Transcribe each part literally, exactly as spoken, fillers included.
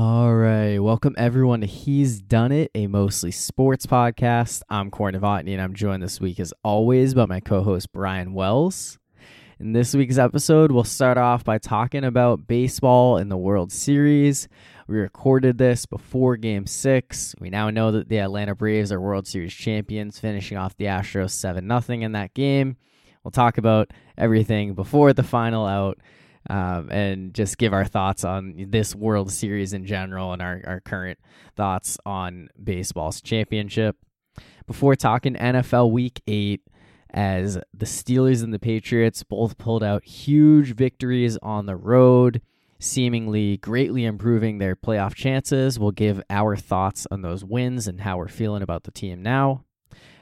All right, welcome everyone to He's Done It, a mostly sports podcast. I'm Corey Novotny, and I'm joined this week, as always, by my co-host Brian Wells. In this week's episode, we'll start off by talking about baseball and the World Series. We recorded this before Game six. We now know that the Atlanta Braves are World Series champions, finishing off the Astros seven nothing in that game. We'll talk about everything before the final out. Um, and just give our thoughts on this World Series in general and our, our current thoughts on baseball's championship. Before talking N F L Week eight, as the Steelers and the Patriots both pulled out huge victories on the road, seemingly greatly improving their playoff chances. We'll give our thoughts on those wins and how we're feeling about the team now.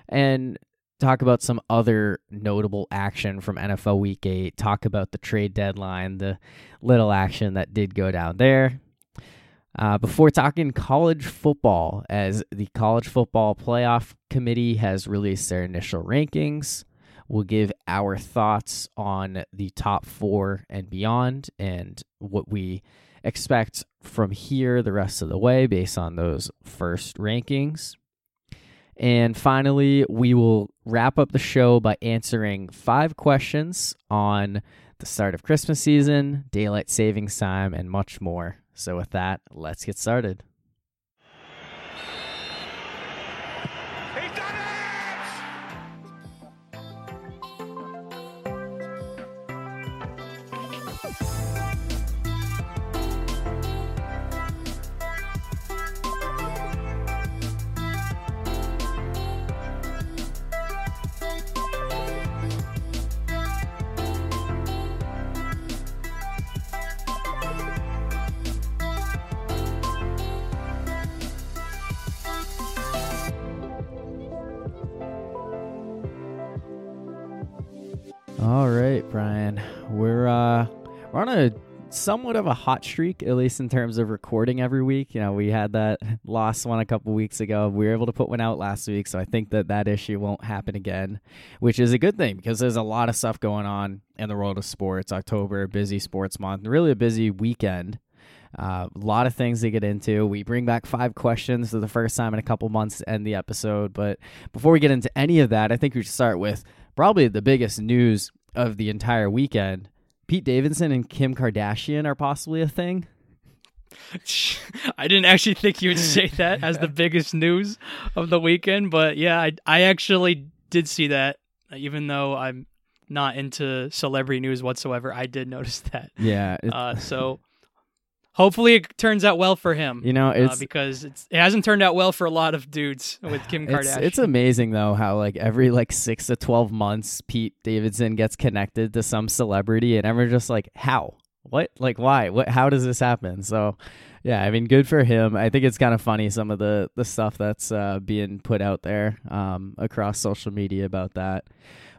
And talk about some other notable action from N F L Week eight. Talk about the trade deadline, the little action that did go down there. Uh, before talking college football, as the College Football Playoff Committee has released their initial rankings, we'll give our thoughts on the top four and beyond and what we expect from here the rest of the way based on those first rankings. And finally, we will wrap up the show by answering five questions on the start of Christmas season, daylight savings time, and much more. So with that, let's get started. He's done it! All right, Brian, we're uh, we're on a somewhat of a hot streak, at least in terms of recording every week. You know, we had that lost one a couple weeks ago. We were able to put one out last week, so I think that that issue won't happen again, which is a good thing because there's a lot of stuff going on in the world of sports. October, busy sports month, and really a busy weekend. Uh, a lot of things to get into. We bring back five questions for the first time in a couple months to end the episode. But before we get into any of that, I think we should start with probably the biggest news of the entire weekend. Pete Davidson and Kim Kardashian are possibly a thing. I didn't actually think you would say that as the biggest news of the weekend. But yeah, I, I actually did see that, even though I'm not into celebrity news whatsoever. I did notice that. Yeah. Uh, so... Hopefully it turns out well for him, you know, it's, uh, because it's, it hasn't turned out well for a lot of dudes with Kim Kardashian. It's, it's amazing, though, how like every like six to twelve months, Pete Davidson gets connected to some celebrity and everyone's just like, how? What? Like, why? What? How does this happen? So, yeah, I mean, good for him. I think it's kind of funny, some of the, the stuff that's uh, being put out there um, across social media about that.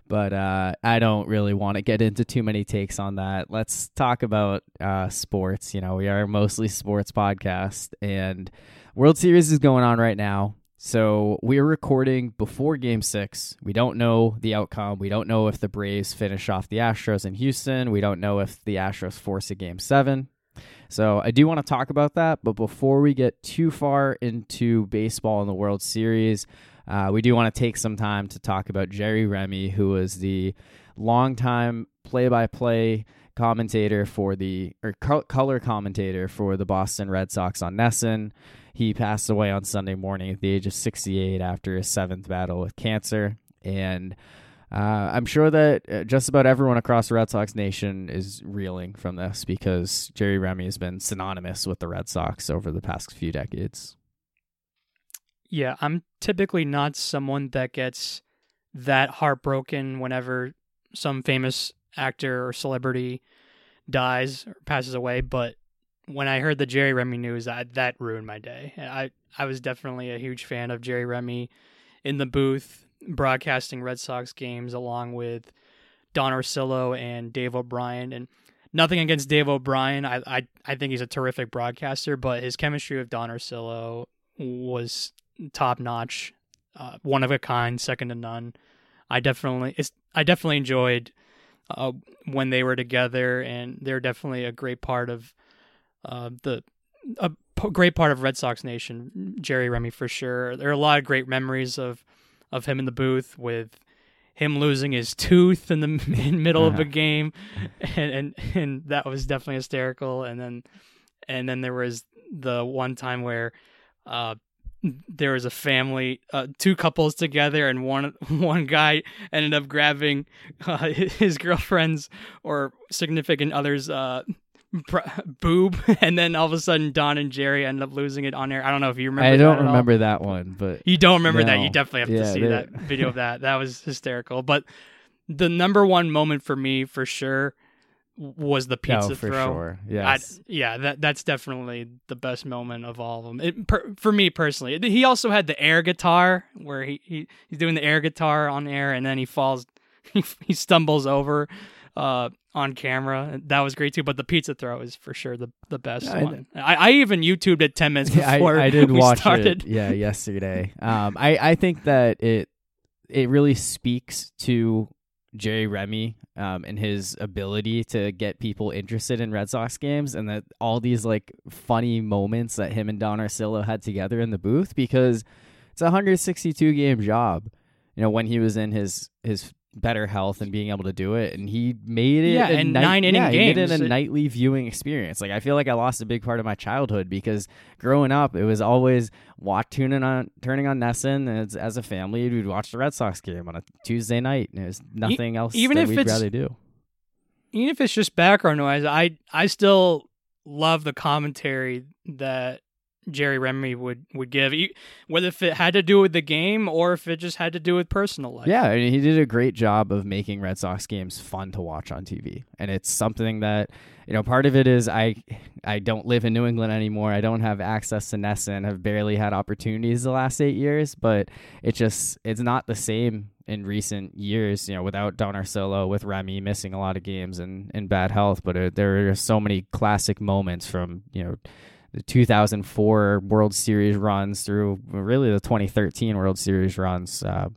But uh, I don't really want to get into too many takes on that. Let's talk about uh, sports. You know, we are mostly sports podcast, and World Series is going on right now. So we're recording before Game six. We don't know the outcome. We don't know if the Braves finish off the Astros in Houston. We don't know if the Astros force a Game seven. So I do want to talk about that. But before we get too far into baseball and the World Series, Uh, we do want to take some time to talk about Jerry Remy, who was the longtime play-by-play commentator for the or co- color commentator for the Boston Red Sox on N E S N. He passed away on Sunday morning at the age of sixty-eight after his seventh battle with cancer. And uh, I'm sure that just about everyone across the Red Sox nation is reeling from this because Jerry Remy has been synonymous with the Red Sox over the past few decades. Yeah, I'm typically not someone that gets that heartbroken whenever some famous actor or celebrity dies or passes away, but when I heard the Jerry Remy news, I, that ruined my day. I, I was definitely a huge fan of Jerry Remy in the booth, broadcasting Red Sox games along with Don Orsillo and Dave O'Brien, and nothing against Dave O'Brien. I, I, I think he's a terrific broadcaster, but his chemistry with Don Orsillo was top-notch, uh, one of a kind, second to none. I definitely it's, I definitely enjoyed uh, when they were together, and they're definitely a great part of uh, the a p- great part of Red Sox Nation, Jerry Remy for sure. There are a lot of great memories of, of him in the booth, with him losing his tooth in the in middle uh-huh. of a game, and, and and that was definitely hysterical. And then and then there was the one time where uh, there was a family, uh, two couples together, and one one guy ended up grabbing uh, his girlfriend's or significant other's uh, boob, and then all of a sudden Don and Jerry ended up losing it on air. I don't know if you remember. I don't that at remember all. that one, but you don't remember no. that. You definitely have yeah, to see they're... that video of that. That was hysterical. But the number one moment for me, for sure, was the pizza no, for throw. Sure. Yes. I, yeah, that that's definitely the best moment of all of them. It, per, for me personally, he also had the air guitar where he, he he's doing the air guitar on air, and then he falls, he, he stumbles over uh, on camera. That was great too. But the pizza throw is for sure the, the best I, one. I, I even YouTubed it ten minutes before I, I did we watch started. It. Yeah, yesterday. Um, I I think that it it really speaks to Jerry Remy um, and his ability to get people interested in Red Sox games, and that all these like funny moments that him and Don Orsillo had together in the booth, because it's a one hundred sixty-two game job, you know, when he was in his his better health and being able to do it, and he made it yeah, a and night, nine inning yeah, games. He made it a nightly viewing experience. Like, I feel like I lost a big part of my childhood, because growing up it was always watch tuning on turning on N E S N as, as a family. We'd watch the Red Sox game on a Tuesday night, and there's nothing e- else even that if we'd it's, rather do. Even if it's just background noise, I I still love the commentary that Jerry Remy would, would give, whether if it had to do with the game or if it just had to do with personal life. Yeah, I mean, he did a great job of making Red Sox games fun to watch on T V. And it's something that, you know, part of it is I I don't live in New England anymore. I don't have access to N E S N. I've barely had opportunities the last eight years, but it just, it's not the same in recent years, you know, without Don Orsillo, with Remy missing a lot of games and in bad health. But it, there are so many classic moments from, you know, the two thousand four World Series runs through really the twenty thirteen World Series runs, uh,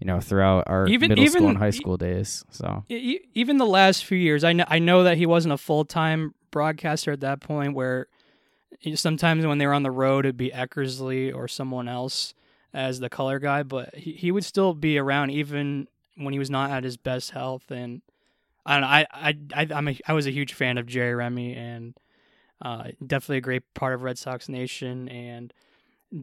you know, throughout our even, middle even, school and high school e- days. So e- even the last few years, I know, I know that he wasn't a full-time broadcaster at that point, where sometimes when they were on the road, it'd be Eckersley or someone else as the color guy, but he, he would still be around even when he was not at his best health. And I don't know, I, I, I, I'm a, I was a huge fan of Jerry Remy, and Uh, definitely a great part of Red Sox Nation, and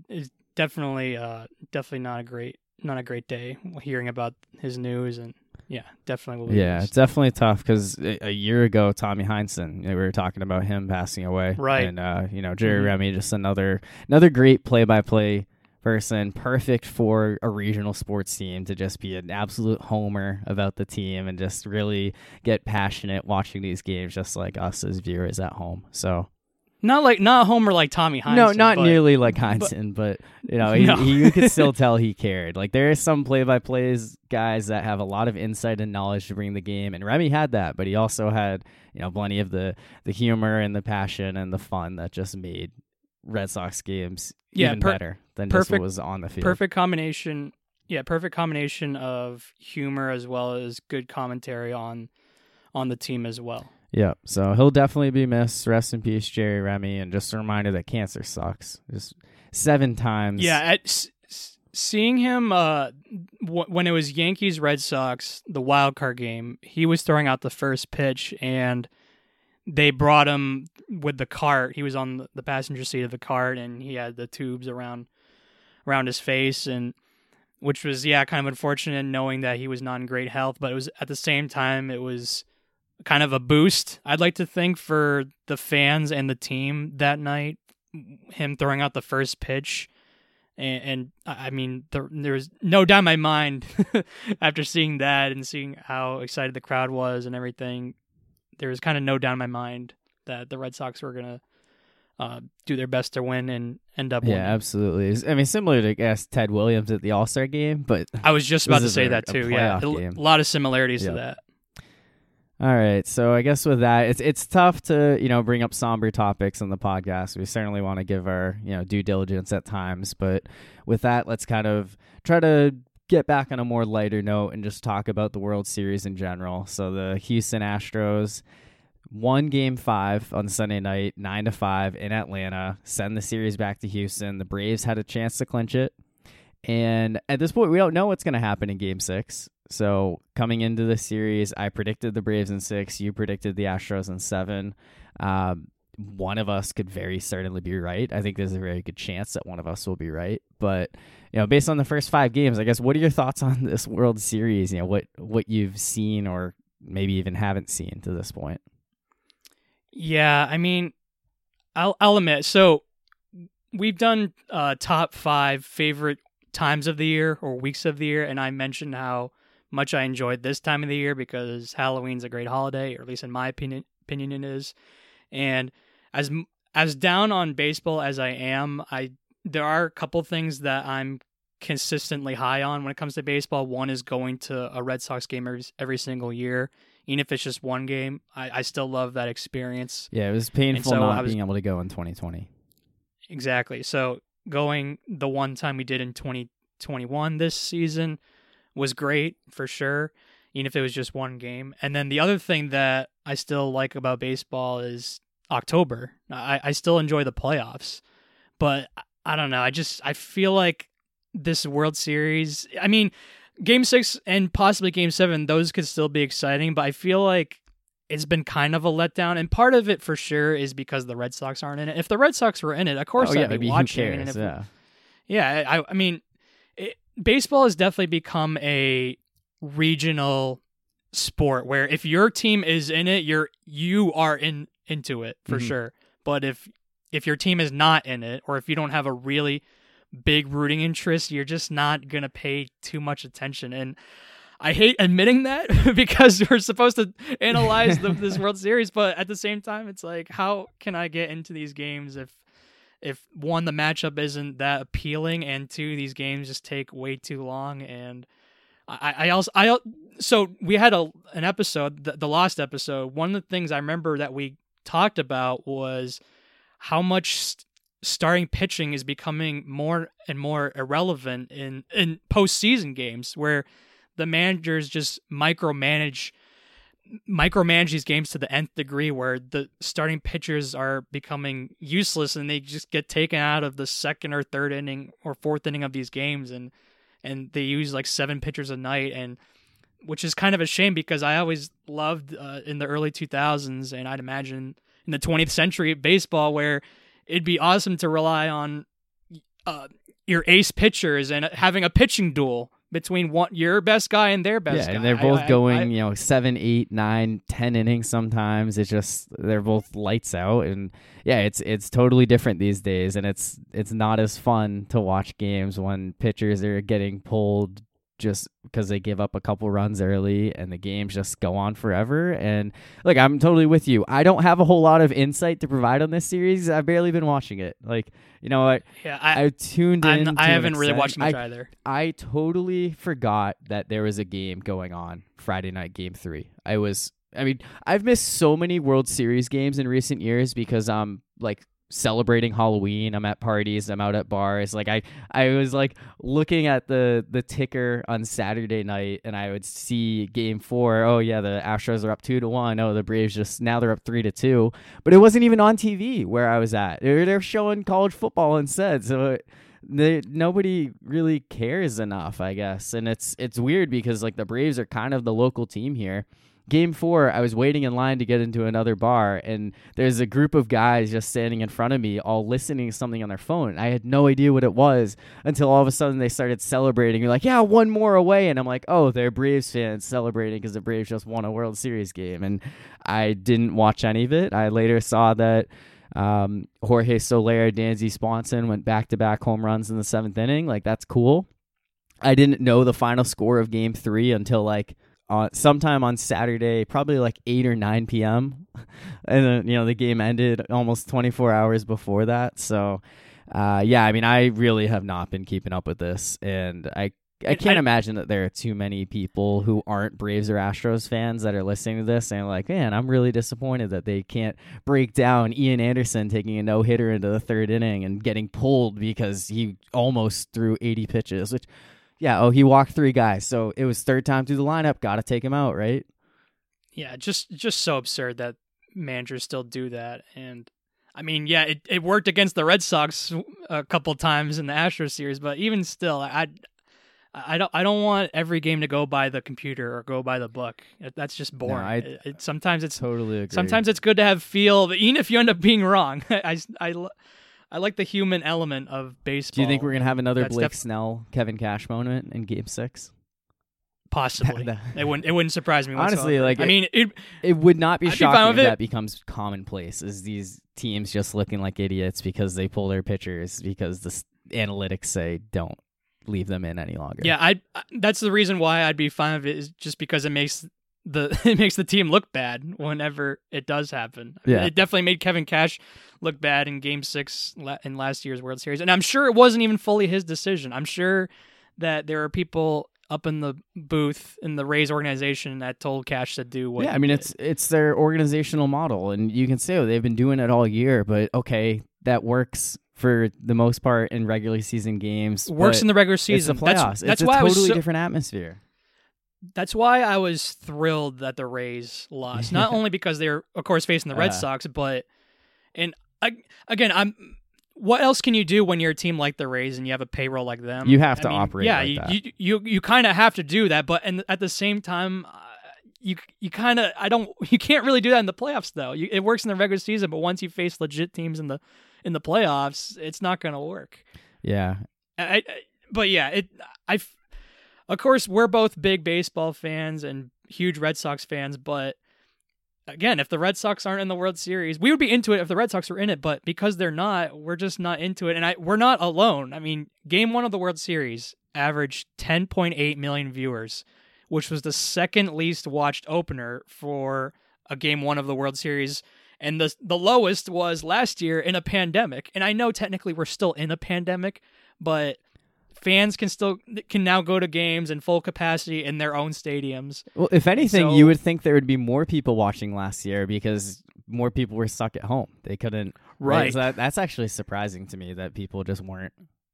it's definitely, uh, definitely not a great, not a great day hearing about his news, and yeah, definitely. Will yeah, it's definitely tough, because a year ago, Tommy Heinsohn, we were talking about him passing away, right? And uh, you know, Jerry mm-hmm. Remy, just another, another great play-by-play person, perfect for a regional sports team to just be an absolute homer about the team and just really get passionate watching these games, just like us as viewers at home. So not like not a homer like Tommy Heinsohn. No, not but, nearly like Heinsohn, but, but you know, no. he, he, you could still tell he cared. Like, there are some play-by-plays guys that have a lot of insight and knowledge to bring the game, and Remy had that, but he also had, you know, plenty of the the humor and the passion and the fun that just made Red Sox games yeah, even per- better than perfect, just what was on the field. Perfect combination, yeah, perfect combination of humor as well as good commentary on on the team as well. Yeah, so he'll definitely be missed. Rest in peace, Jerry Remy, and just a reminder that cancer sucks. Just seven times. Yeah, at, s- seeing him uh, w- when it was Yankees Red Sox, the wild card game, he was throwing out the first pitch, and they brought him with the cart. He was on the passenger seat of the cart, and he had the tubes around around his face, and which was, yeah, kind of unfortunate, knowing that he was not in great health. But it was, at the same time, it was kind of a boost, I'd like to think, for the fans and the team that night, him throwing out the first pitch. And, and I mean, there, there was no doubt in my mind after seeing that and seeing how excited the crowd was and everything, there was kind of no doubt in my mind that the Red Sox were going to uh, do their best to win and end up yeah, winning. Yeah, absolutely. I mean, similar to, I guess, Ted Williams at the All-Star game, but I was just about to say a, that too. Yeah, game. A lot of similarities yep. to that. All right, so I guess with that, it's it's tough to, you know, bring up somber topics on the podcast. We certainly want to give our, you know, due diligence at times, but with that, let's kind of try to get back on a more lighter note and just talk about the World Series in general. So the Houston Astros won game five on Sunday night, nine to five in Atlanta, send the series back to Houston. The Braves had a chance to clinch it. And at this point, we don't know what's going to happen in game six. So coming into the series, I predicted the Braves in six. You predicted the Astros in seven. Um, one of us could very certainly be right. I think there's a very good chance that one of us will be right. But, you know, based on the first five games, I guess, what are your thoughts on this World Series? You know, what, what you've seen or maybe even haven't seen to this point. Yeah, I mean, I'll, I'll admit, so we've done uh, top five favorite times of the year or weeks of the year, and I mentioned how much I enjoyed this time of the year because Halloween's a great holiday, or at least in my opinion, opinion it is. And as as down on baseball as I am, I there are a couple things that I'm consistently high on when it comes to baseball. One is going to a Red Sox game every, every single year, even if it's just one game. I, I still love that experience. Yeah, it was painful so not was, being able to go in twenty twenty. Exactly. So going the one time we did in twenty twenty-one this season was great for sure, even if it was just one game. And then the other thing that I still like about baseball is October. I, I still enjoy the playoffs, but I don't know. I just, I feel like this World Series, I mean, game six and possibly game seven, those could still be exciting, but I feel like it's been kind of a letdown. And part of it for sure is because the Red Sox aren't in it. If the Red Sox were in it, of course oh, yeah, I'd be watching. Cares, and if, yeah. yeah, I I mean, it, baseball has definitely become a regional sport where if your team is in it, you're you are in into it for mm-hmm. sure. But if if your team is not in it, or if you don't have a really big rooting interest, you're just not gonna pay too much attention. And I hate admitting that because we're supposed to analyze the, this World Series, but at the same time, it's like, how can I get into these games if if one, the matchup isn't that appealing, and two, these games just take way too long. And I, I also, I so we had a an episode, the, the last episode. One of the things I remember that we talked about was how much st- starting pitching is becoming more and more irrelevant in in postseason games, where the managers just micromanage micromanage these games to the nth degree, where the starting pitchers are becoming useless and they just get taken out of the second or third inning or fourth inning of these games, and and they use like seven pitchers a night, and which is kind of a shame because I always loved uh, in the early two thousands, and I'd imagine in the twentieth century baseball, where it'd be awesome to rely on uh, your ace pitchers and having a pitching duel between one, your best guy and their best yeah, guy. Yeah, and they're both I, going, I, I, you know, seven, eight, nine, ten innings sometimes. It's just, they're both lights out. And yeah, it's it's totally different these days. And it's it's not as fun to watch games when pitchers are getting pulled just because they give up a couple runs early, and the games just go on forever. And look, I'm totally with you. I don't have a whole lot of insight to provide on this series. I've barely been watching it. Like, you know, I, yeah, I, I tuned I'm, in. I haven't really watched much I, either. I totally forgot that there was a game going on Friday night, game three. I was, I mean, I've missed so many World Series games in recent years because I'm like, celebrating Halloween. I'm at parties. I'm out at bars. Like I, I was like looking at the, the ticker on Saturday night, and I would see game four. Oh yeah, the Astros are up two to one. Oh, the Braves just now they're up three to two. But it wasn't even on T V where I was at. They're, they're showing college football instead. So it, they, nobody really cares enough, I guess. And it's it's weird because like the Braves are kind of the local team here. Game four, I was waiting in line to get into another bar, and there's a group of guys just standing in front of me, all listening to something on their phone. I had no idea what it was until all of a sudden they started celebrating. You're like, yeah, one more away. And I'm like, oh, they're Braves fans celebrating because the Braves just won a World Series game. And I didn't watch any of it. I later saw that um, Jorge Soler, Dansby Swanson went back-to-back home runs in the seventh inning. Like, that's cool. I didn't know the final score of game three until, like, Uh, sometime on Saturday, probably like eight or nine p.m. And then, you know, the game ended almost twenty-four hours before that. So, uh, yeah, I mean, I really have not been keeping up with this. And I, I can't I, imagine that there are too many people who aren't Braves or Astros fans that are listening to this and like, man, I'm really disappointed that they can't break down Ian Anderson taking a no-hitter into the third inning and getting pulled because he almost threw eighty pitches, which... Yeah, oh, he walked three guys, so it was third time through the lineup. Got to take him out, right? Yeah, just just so absurd that managers still do that. And I mean, yeah, it, it worked against the Red Sox a couple times in the Astros series, but even still, I I don't I don't want every game to go by the computer or go by the book. That's just boring. No, I, it, it, sometimes it's totally agree. Sometimes it's good to have feel, but even if you end up being wrong, I, I, I like the human element of baseball. Do you think we're gonna have another That's Blake def- Snell, Kevin Cash moment in Game Six? Possibly. It wouldn't. It wouldn't surprise me whatsoever. Honestly, like I it, mean, it. It would not be I'd shocking be if it. that becomes commonplace. Is these teams just looking like idiots because they pull their pitchers because the analytics say don't leave them in any longer? Yeah, I. That's the reason why I'd be fine with it. Is just because it makes the it makes the team look bad whenever it does happen. I mean, yeah. It definitely made Kevin Cash look bad in Game Six in last year's World Series, and I'm sure it wasn't even fully his decision. I'm sure that there are people up in the booth in the Rays organization that told Cash to do what. Yeah, I mean, it's it's their organizational model, and you can say, oh, they've been doing it all year, but okay, that works for the most part in regular season games. Works in the regular season. It's the playoffs. That's, that's it's a why totally I was so, different atmosphere. That's why I was thrilled that the Rays lost, not only because they're, of course, facing the Red uh, Sox, but and I, again, I'm. What else can you do when you're a team like the Rays and you have a payroll like them? You have I to mean, operate yeah, like you, that. Yeah, you, you, you kind of have to do that, but and at the same time, uh, you you kind of I don't you can't really do that in the playoffs though. You, it works in the regular season, but once you face legit teams in the in the playoffs, it's not going to work. Yeah. I, I but yeah, it I of course we're both big baseball fans and huge Red Sox fans, but again, if the Red Sox aren't in the World Series, we would be into it if the Red Sox were in it, but because they're not, we're just not into it, and I, we're not alone. I mean, Game one of the World Series averaged ten point eight million viewers, which was the second least watched opener for a Game one of the World Series, and the the lowest was last year in a pandemic, and I know technically we're still in a pandemic, but fans can still can now go to games in full capacity in their own stadiums. Well, if anything, so, you would think there would be more people watching last year because more people were stuck at home. They couldn't. Right. That, that's actually surprising to me that people just weren't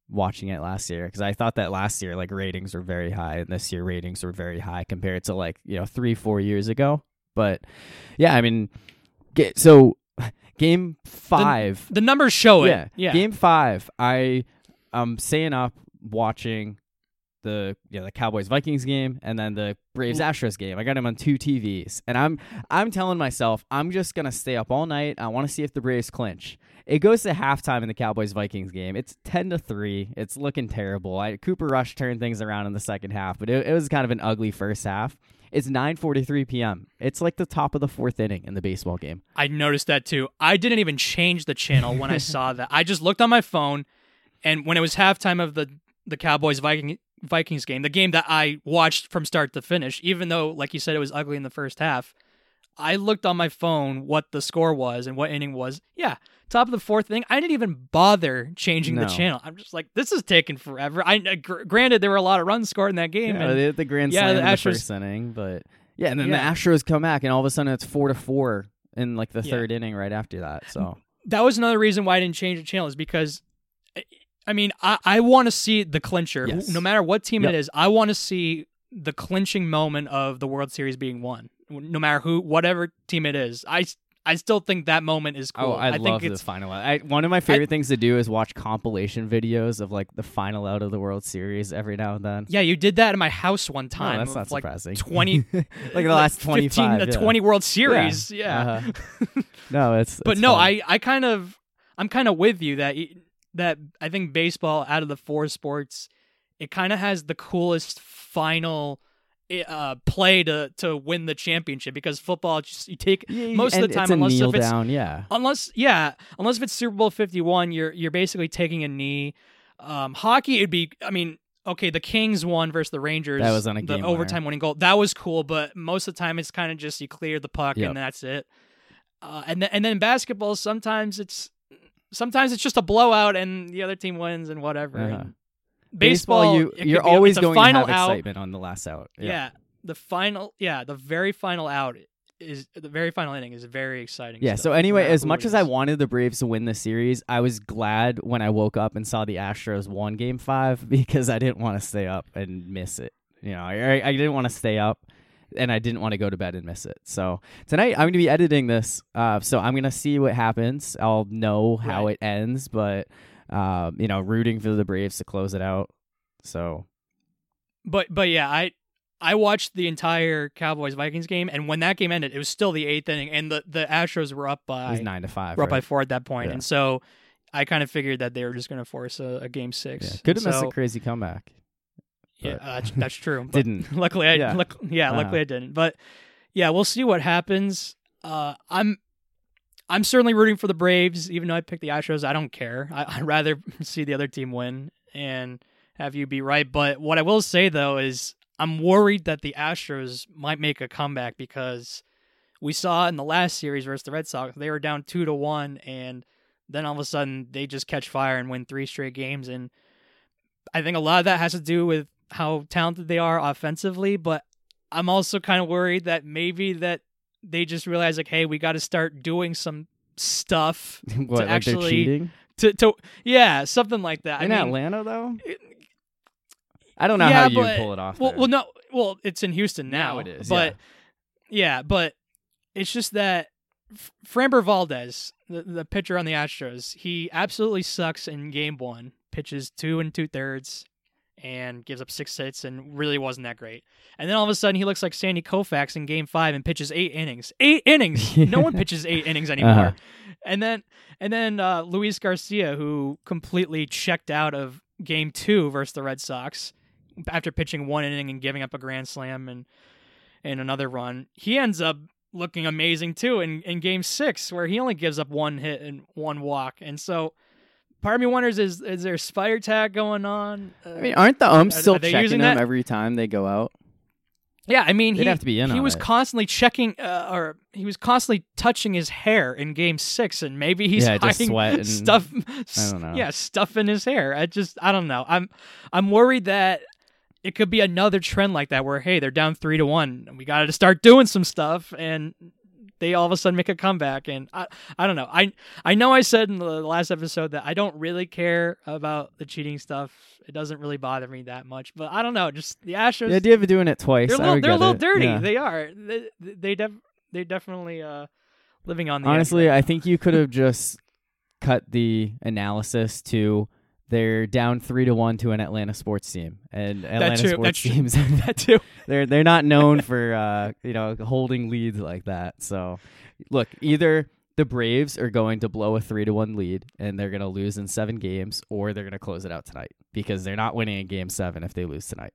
watching it last year, because I thought that last year, like, ratings were very high, and this year ratings were very high compared to, like, you know, three, four years ago. But yeah, I mean, get, so game five. The, the numbers show yeah, it. Yeah. Game five, I am um, staying up watching the you know, the Cowboys Vikings game and then the Braves Astros game. I got him on two T Vs, and I'm I'm telling myself I'm just gonna stay up all night. I want to see if the Braves clinch. It goes to halftime in the Cowboys Vikings game. It's ten to three. It's looking terrible. I, Cooper Rush turned things around in the second half, but it, it was kind of an ugly first half. It's nine forty-three p.m. It's like the top of the fourth inning in the baseball game. I noticed that too. I didn't even change the channel when I saw that. I just looked on my phone, and when it was halftime of the the Cowboys Viking, Vikings game, the game that I watched from start to finish, even though, like you said, it was ugly in the first half, I looked on my phone what the score was and what inning was. Yeah, top of the fourth inning. I didn't even bother changing no. the channel. I'm just like, this is taking forever. I uh, gr- Granted, there were a lot of runs scored in that game. Yeah, and, they had the grand slam yeah, the in Astros, the first inning, but yeah, and then yeah. the Astros come back, and all of a sudden it's four to four in like the yeah. third inning right after that. So that was another reason why I didn't change the channel, is because It, I mean, I, I want to see the clincher. Yes. No matter what team yep. it is, I want to see the clinching moment of the World Series being won. No matter who, whatever team it is, I, I still think that moment is cool. Oh, I, I love think the final out. I, one of my favorite I, things to do is watch compilation videos of like the final out of the World Series every now and then. Yeah, you did that in my house one time. No, that's not like surprising. twenty, like the last twenty five, yeah. twenty World Series. Yeah. yeah. Uh-huh. no, it's. But it's no, fun. I, I kind of, I'm kind of with you that. You, that I think baseball, out of the four sports, it kind of has the coolest final uh, play to, to win the championship, because football, just, you take yeah, most of the time, it's unless kneel if it's down, yeah. unless yeah, unless if it's Super Bowl fifty-one, you're you're basically taking a knee. Um, hockey, it'd be, I mean, okay, the Kings won versus the Rangers. That was on a game the overtime winning goal. That was cool, but most of the time it's kind of just you clear the puck yep. and that's it. Uh, and th- and then basketball, sometimes it's. Sometimes it's just a blowout and the other team wins and whatever. Uh-huh. And baseball, baseball, you, you're always a, going to have excitement out. on the last out. Yeah. yeah, the final, yeah, the very final out is the very final inning is very exciting. Yeah. Stuff. So anyway, as much as I wanted the Braves to win the series, I was glad when I woke up and saw the Astros won Game Five, because I didn't want to stay up and miss it. You know, I, I didn't want to stay up and I didn't want to go to bed and miss it. So tonight I'm going to be editing this. Uh, so I'm going to see what happens. I'll know how right. it ends, but um, you know, rooting for the Braves to close it out. So, but, but yeah, I, I watched the entire Cowboys Vikings game, and when that game ended, it was still the eighth inning, and the, the Astros were up by it was nine to five, were right? up by four at that point, yeah. and so I kind of figured that they were just going to force a, a game six. Yeah. Could have so, missed a crazy comeback. Yeah, uh, that's, that's true. didn't luckily I yeah, luck, yeah uh-huh. luckily I didn't. But yeah, we'll see what happens. Uh, I'm I'm certainly rooting for the Braves, even though I picked the Astros. I don't care. I, I'd rather see the other team win and have you be right. But what I will say though is, I'm worried that the Astros might make a comeback, because we saw in the last series versus the Red Sox, they were down two to one, and then all of a sudden they just catch fire and win three straight games. And I think a lot of that has to do with how talented they are offensively, but I'm also kind of worried that maybe that they just realize, like, hey, we got to start doing some stuff what, to like actually cheating? To, to yeah, something like that. In I mean, Atlanta though? It, I don't know yeah, how but, you pull it off. Well, well, no, well, it's in Houston now. now it is, but yeah. yeah, but it's just that F- Framber Valdez, the, the pitcher on the Astros, he absolutely sucks in game one. Pitches two and two thirds, and gives up six hits, and really wasn't that great. And then all of a sudden, he looks like Sandy Koufax in game five and pitches eight innings. Eight innings. No one pitches eight innings anymore. Uh-huh. And then, and then uh, Luis Garcia, who completely checked out of game two versus the Red Sox, after pitching one inning and giving up a grand slam and and another run, he ends up looking amazing too in, in game six, where he only gives up one hit and one walk. And so part of me wonders, is is there spider tag going on? Uh, I mean, aren't the umps still checking them every time they go out? Yeah, I mean, They'd he, have to be in he on was it. constantly checking uh, or he was constantly touching his hair in game six, and maybe he's yeah, hiding sweat and, stuff I don't know. Yeah, stuff in his hair. I just I don't know. I'm I'm worried that it could be another trend like that, where, hey, they're down three to one, and we got to start doing some stuff, and they all of a sudden make a comeback. And I, I don't know. I, I know I said in the last episode that I don't really care about the cheating stuff. It doesn't really bother me that much, but I don't know. Just the Astros. The idea of doing it twice. They're a little, they're a little dirty. Yeah. They are. They, they def, they're definitely uh, living on the Honestly, edge right I now. think you could have just cut the analysis to, they're down three to one to an Atlanta sports team, and Atlanta that too, sports that teams that too. They're they're not known for uh, you know holding leads like that. So, look, either the Braves are going to blow a three to one lead and they're going to lose in seven games, or they're going to close it out tonight, because they're not winning in Game Seven if they lose tonight.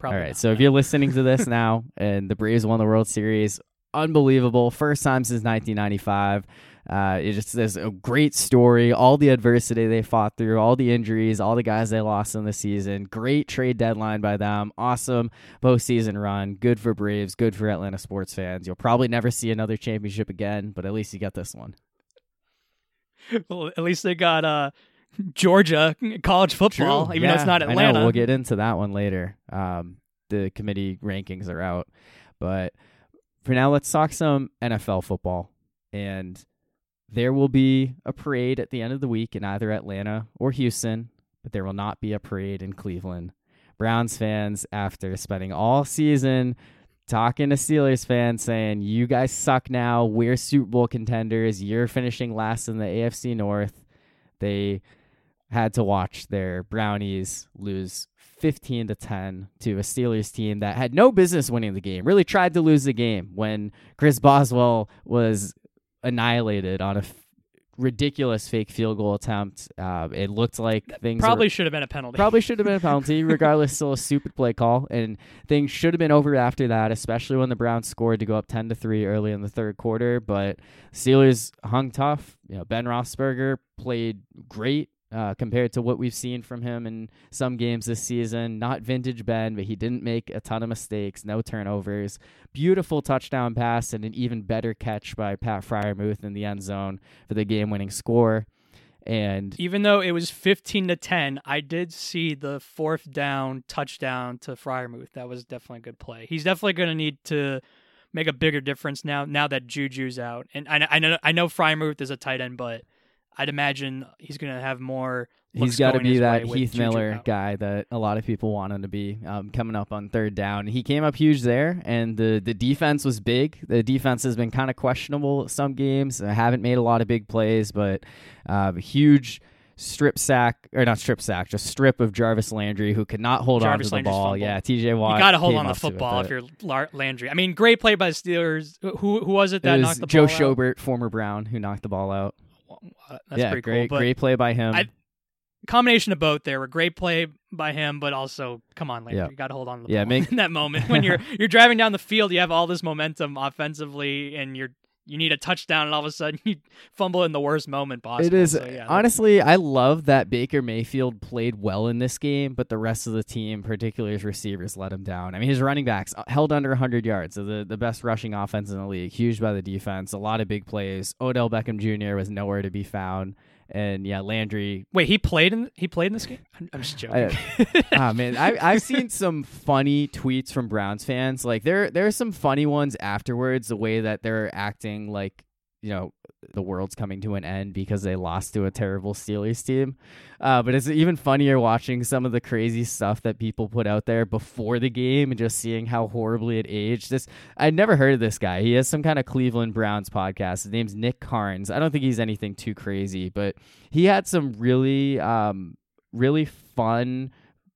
Probably. All right. Not, so no. If you're listening to this now, and the Braves won the World Series, unbelievable, first time since nineteen ninety-five. Uh, it just is a great story. All the adversity they fought through, all the injuries, all the guys they lost in the season. Great trade deadline by them. Awesome postseason run. Good for Braves. Good for Atlanta sports fans. You'll probably never see another championship again, but at least you got this one. Well, at least they got uh, Georgia college football, True. even yeah, though it's not Atlanta. I know. We'll get into that one later. Um, the committee rankings are out. But for now, let's talk some N F L football. And there will be a parade at the end of the week in either Atlanta or Houston, but there will not be a parade in Cleveland. Browns fans, after spending all season talking to Steelers fans, saying, you guys suck now, we're Super Bowl contenders, you're finishing last in the A F C North, they had to watch their Brownies lose fifteen to ten to a Steelers team that had no business winning the game, really tried to lose the game when Chris Boswell was annihilated on a f- ridiculous fake field goal attempt. Uh, it looked like things probably were, should have been a penalty. Probably should have been a penalty. Regardless, still a stupid play call, and things should have been over after that. Especially when the Browns scored to go up ten to three early in the third quarter. But Steelers hung tough. You know, Ben Roethlisberger played great uh, compared to what we've seen from him in some games this season. Not vintage Ben, but he didn't make a ton of mistakes. No turnovers. Beautiful touchdown pass and an even better catch by Pat Freiermuth in the end zone for the game-winning score. And even though it was fifteen to ten, I did see the fourth down touchdown to Freiermuth. That was definitely a good play. He's definitely going to need to make a bigger difference now. Now that Juju's out, and I, I know I know Freiermuth is a tight end, but I'd imagine he's going to have more. He's got to be that Heath Miller guy that a lot of people want him to be, um, coming up on third down. He came up huge there, and the, the defense was big. The defense has been kind of questionable some games. I haven't made a lot of big plays, but uh, huge strip sack, or not strip sack, just strip of Jarvis Landry, who could not hold Jarvis on to Landry's the ball. Fumble. Yeah, T J Watt. You got to hold on to the football if you're Landry. I mean, great play by the Steelers. Who, who was it that it was knocked the Joe ball Joe Schobert, out? former Brown, who knocked the ball out. That's yeah, pretty great, cool. Great play by him. I, combination of both there. A great play by him, but also, come on, Landry. Yep. You got to hold on to the yeah, ball make... in that moment. When you're you're driving down the field, you have all this momentum offensively, and you're you need a touchdown, and all of a sudden you fumble in the worst moment possible. It is. So, yeah, honestly, I love that Baker Mayfield played well in this game, but the rest of the team, particularly his receivers, let him down. I mean, his running backs held under one hundred yards, so the, the best rushing offense in the league, huge by the defense, a lot of big plays. Odell Beckham Junior was nowhere to be found. And yeah, Landry. Wait, he played in he played in this game? I'm just joking. I, oh man, I, I've seen some funny tweets from Browns fans. Like there, there are some funny ones afterwards. The way that they're acting, like, you know, the world's coming to an end because they lost to a terrible Steelers team. Uh, but it's even funnier watching some of the crazy stuff that people put out there before the game and just seeing how horribly it aged. This I'd never heard of this guy. He has some kind of Cleveland Browns podcast. His name's Nick Carnes. I don't think he's anything too crazy, but he had some really, um, really fun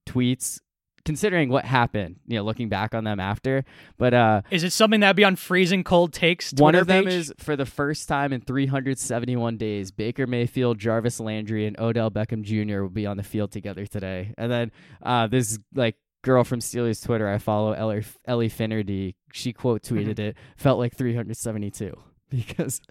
tweets considering what happened, you know, looking back on them after. But uh, is it something that'd be on Freezing Cold Takes Twitter? One of them page? Is for the first time in three hundred seventy-one days, Baker Mayfield, Jarvis Landry, and Odell Beckham Junior will be on the field together today. And then uh, this like girl from Steelers Twitter I follow, Ellie, Ellie Finnerty, she quote tweeted it. Felt like three hundred seventy-two. Because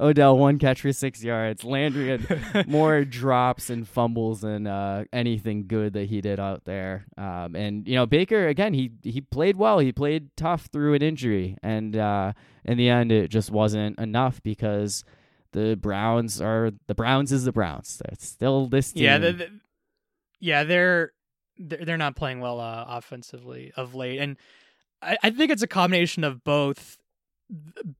Odell, one catch for six yards. Landry had more drops and fumbles than uh, anything good that he did out there. Um, and, you know, Baker, again, he he played well. He played tough through an injury. And uh, in the end, it just wasn't enough because the Browns are – the Browns is the Browns. It's still this team. Yeah, the, the, yeah they're, they're not playing well uh, offensively of late. And I, I think it's a combination of both –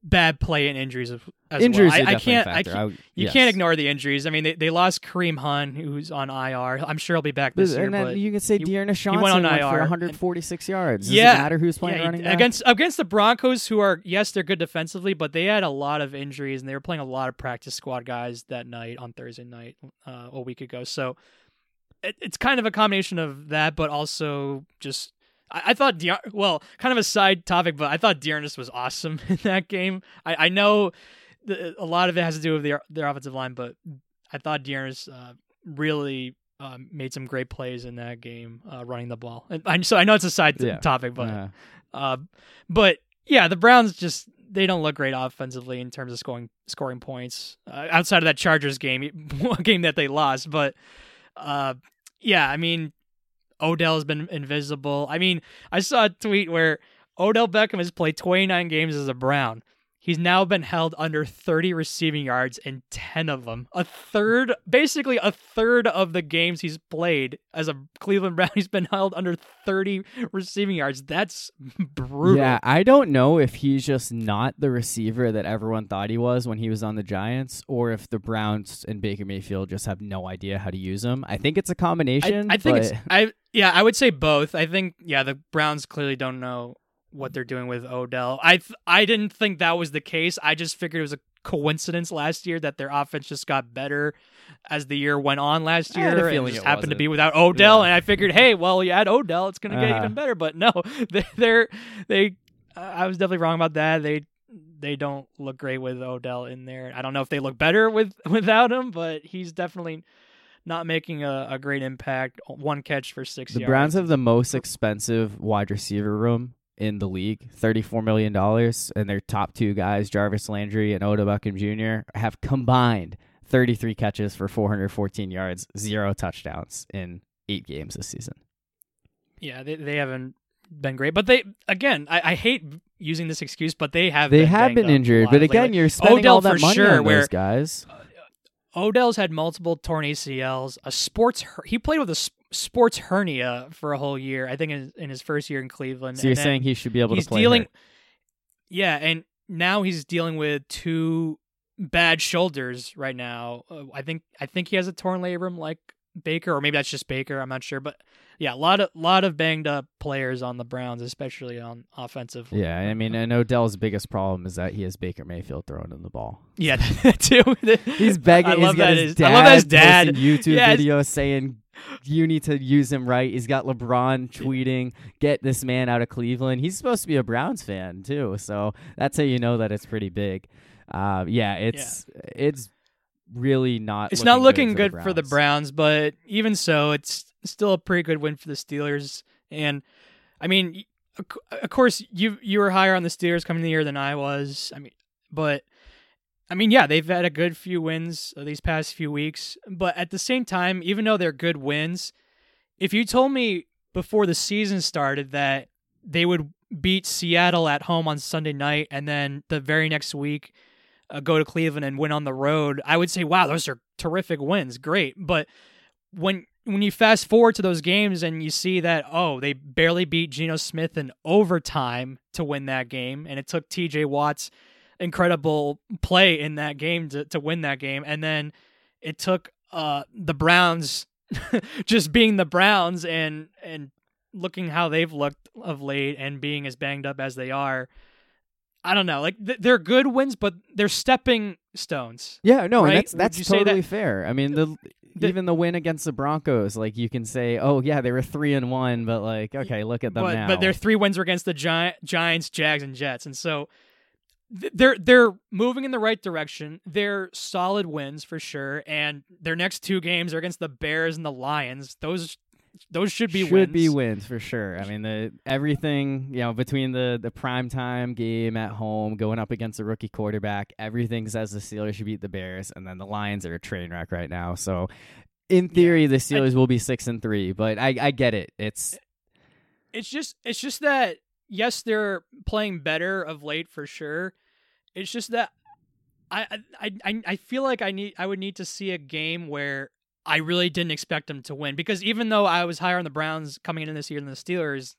bad play and injuries as injuries well. I, I can't. I can't I, you yes. can't ignore the injuries. I mean, they, they lost Kareem Hunt, who's on I R. I'm sure he'll be back this and year. And then but you can say De'Aaron Johnson went on I R for one hundred forty-six yards. Does yeah, it matter who's playing yeah, running back? against against the Broncos, who are yes, they're good defensively, but they had a lot of injuries and they were playing a lot of practice squad guys that night on Thursday night uh, a week ago. So it, it's kind of a combination of that, but also just. I thought, De- well, kind of a side topic, but I thought Dearness was awesome in that game. I, I know the, a lot of it has to do with their, their offensive line, but I thought Dearness uh, really uh, made some great plays in that game uh, running the ball. And I, so I know it's a side yeah. t- topic, but yeah. Uh, but yeah, the Browns just they don't look great offensively in terms of scoring scoring points uh, outside of that Chargers game, a game that they lost. But uh, yeah, I mean. Odell's been invisible. I mean, I saw a tweet where Odell Beckham has played twenty-nine games as a Brown. He's now been held under thirty receiving yards in ten of them. A third, basically a third of the games he's played as a Cleveland Brown, he's been held under thirty receiving yards. That's brutal. Yeah, I don't know if he's just not the receiver that everyone thought he was when he was on the Giants, or if the Browns and Baker Mayfield just have no idea how to use him. I think it's a combination. I, I think but... it's, I yeah, I would say both. I think, yeah, the Browns clearly don't know what they're doing with Odell. I th- I didn't think that was the case. I just figured it was a coincidence last year that their offense just got better as the year went on last year. I had a feeling it just happened wasn't. to be without Odell, yeah. and I figured, hey, well, you add Odell, it's going to get uh, even better. But no, they, they're they. Uh, I was definitely wrong about that. They they don't look great with Odell in there. I don't know if they look better with without him, but he's definitely not making a, a great impact. One catch for six. The yards. Browns have the most expensive wide receiver room in the league, thirty-four million dollars, and their top two guys, Jarvis Landry and Odell Beckham Junior, have combined thirty-three catches for four hundred fourteen yards, zero touchdowns in eight games this season. Yeah, they they haven't been great, but they, again, I, I hate using this excuse, but they have they been have been injured, but again, you're spending Odell all that money sure, on where, those guys. Uh, Odell's had multiple torn A C Ls, a sports, her- he played with a sp- sports hernia for a whole year, I think, in, in his first year in Cleveland. So and you're saying he should be able to play. Dealing, yeah, and now he's dealing with two bad shoulders right now. Uh, I think I think he has a torn labrum like Baker, or maybe that's just Baker. I'm not sure, but yeah, a lot of lot of banged up players on the Browns, especially on offensive. Yeah, I mean, and Odell's biggest problem is that he has Baker Mayfield throwing in the ball. Yeah, too. He's begging. I love that. His dad I love that his dad YouTube yeah, video saying you need to use him right. He's got LeBron tweeting, "Get this man out of Cleveland." He's supposed to be a Browns fan too, so that's how you know that it's pretty big. Uh, yeah, it's yeah. it's really not. It's looking not looking good, good for, the for the Browns, but even so, it's still a pretty good win for the Steelers. And I mean, of course, you you were higher on the Steelers coming into the year than I was. I mean, but I mean, yeah, they've had a good few wins these past few weeks. But at the same time, even though they're good wins, if you told me before the season started that they would beat Seattle at home on Sunday night and then the very next week Uh, go to Cleveland and win on the road, I would say, wow, those are terrific wins. Great. But when when you fast forward to those games and you see that, oh, they barely beat Geno Smith in overtime to win that game, and it took T J Watt's incredible play in that game to, to win that game, and then it took uh, the Browns just being the Browns and, and looking how they've looked of late and being as banged up as they are, I don't know. Like th- they're good wins, but they're stepping stones. Yeah, no, right? and that's that's totally that? fair. I mean, the, the even the win against the Broncos, like you can say, oh yeah, they were three and one, but like okay, look at them but, now. But their three wins were against the Gi- Giants, Jags, and Jets, and so th- they're they're moving in the right direction. They're solid wins for sure, and their next two games are against the Bears and the Lions. Those. Those should be should wins. Should be wins for sure. I mean, the everything, you know, between the, the primetime game at home, going up against a rookie quarterback, everything says the Steelers should beat the Bears, and then the Lions are a train wreck right now. So, in theory, yeah, the Steelers I, will be six and three. But I, I get it. It's it's just it's just that yes, they're playing better of late for sure. It's just that I I I, I feel like I need I would need to see a game where I really didn't expect them to win, because even though I was higher on the Browns coming into this year than the Steelers,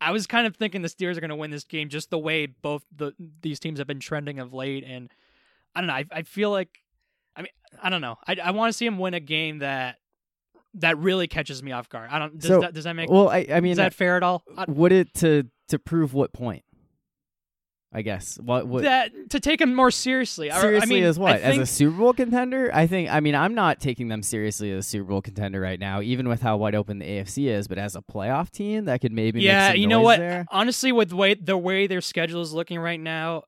I was kind of thinking the Steelers are going to win this game just the way both the these teams have been trending of late. And I don't know. I, I feel like, I mean, I don't know. I, I want to see them win a game that that really catches me off guard. I don't. Does, so, that, does that make? Well, I, I mean, is that I, fair at all? I, would it to to prove what point? I guess what, what that to take them more seriously. Seriously, I mean, as what? As a Super Bowl contender? I think. I mean, I'm not taking them seriously as a Super Bowl contender right now, even with how wide open the A F C is. But as a playoff team, that could maybe yeah. Make some you know noise what? There. Honestly, with the way the way their schedule is looking right now,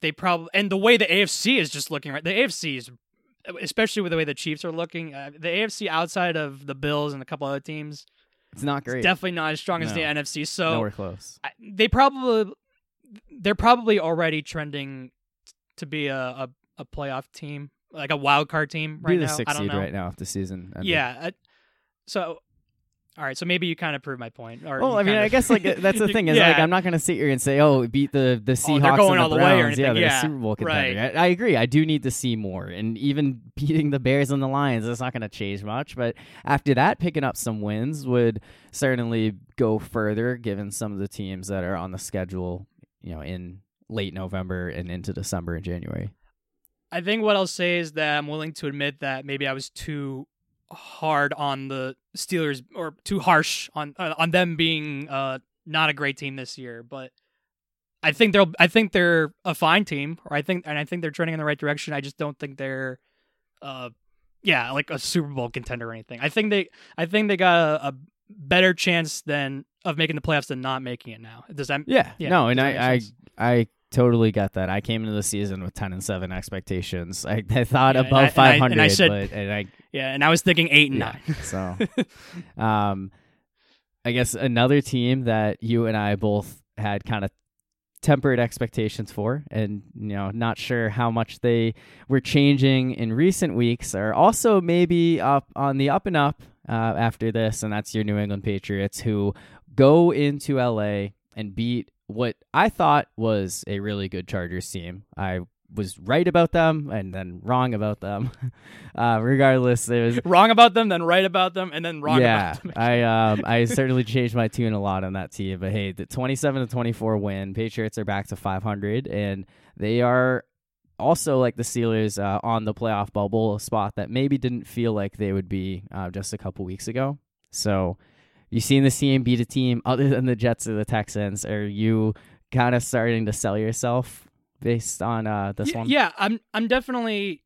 they probably and the way the A F C is just looking right. The A F C is, especially with the way the Chiefs are looking, uh, the A F C outside of the Bills and a couple other teams, it's not great. It's definitely not as strong no. as the N F C. So nowhere close. I, they probably. They're probably already trending to be a, a, a playoff team, like a wild card team right now. Be the sixth seed right now if the season ended. Yeah. I, so, all right. So maybe you kind of proved my point. Or well, I mean, of, I guess like that's the thing is yeah. like I'm not going to sit here and say, oh, beat the the Seahawks. Oh, they're going and the all the Browns. way or anything. Yeah, they're yeah. a Super Bowl contender. Right. I, I agree. I do need to see more, and even beating the Bears and the Lions, that's not going to change much. But after that, picking up some wins would certainly go further, given some of the teams that are on the schedule, you know, in late November and into December and January. I think what I'll say is that I'm willing to admit that maybe I was too hard on the Steelers, or too harsh on uh, on them being uh, not a great team this year. But I think they'll I think they're a fine team, or I think and I think they're trending in the right direction. I just don't think they're, uh, yeah, like a Super Bowl contender or anything. I think they I think they got a, a better chance than. Of making the playoffs and not making it now. Does that? Yeah, yeah no, and I, I, I totally got that. I came into the season with ten and seven expectations. I, I thought yeah, above five hundred, and I said, but, and I, yeah, and I was thinking eight and yeah, nine. So, um, I guess another team that you and I both had kind of tempered expectations for, and you know, not sure how much they were changing in recent weeks, are also maybe up on the up and up uh, after this, and that's your New England Patriots, who go into L A and beat what I thought was a really good Chargers team. I was right about them and then wrong about them. Uh, regardless, it was wrong about them, then right about them, and then wrong yeah, about them. Yeah, I um, I certainly changed my tune a lot on that team. But hey, the twenty-seven to twenty-four win. Patriots are back to five hundred, and they are also like the Steelers uh, on the playoff bubble, a spot that maybe didn't feel like they would be uh, just a couple weeks ago. So you've seen this team beat a team other than the Jets or the Texans. Are you kind of starting to sell yourself based on uh, this yeah, one? Yeah, I'm I'm definitely...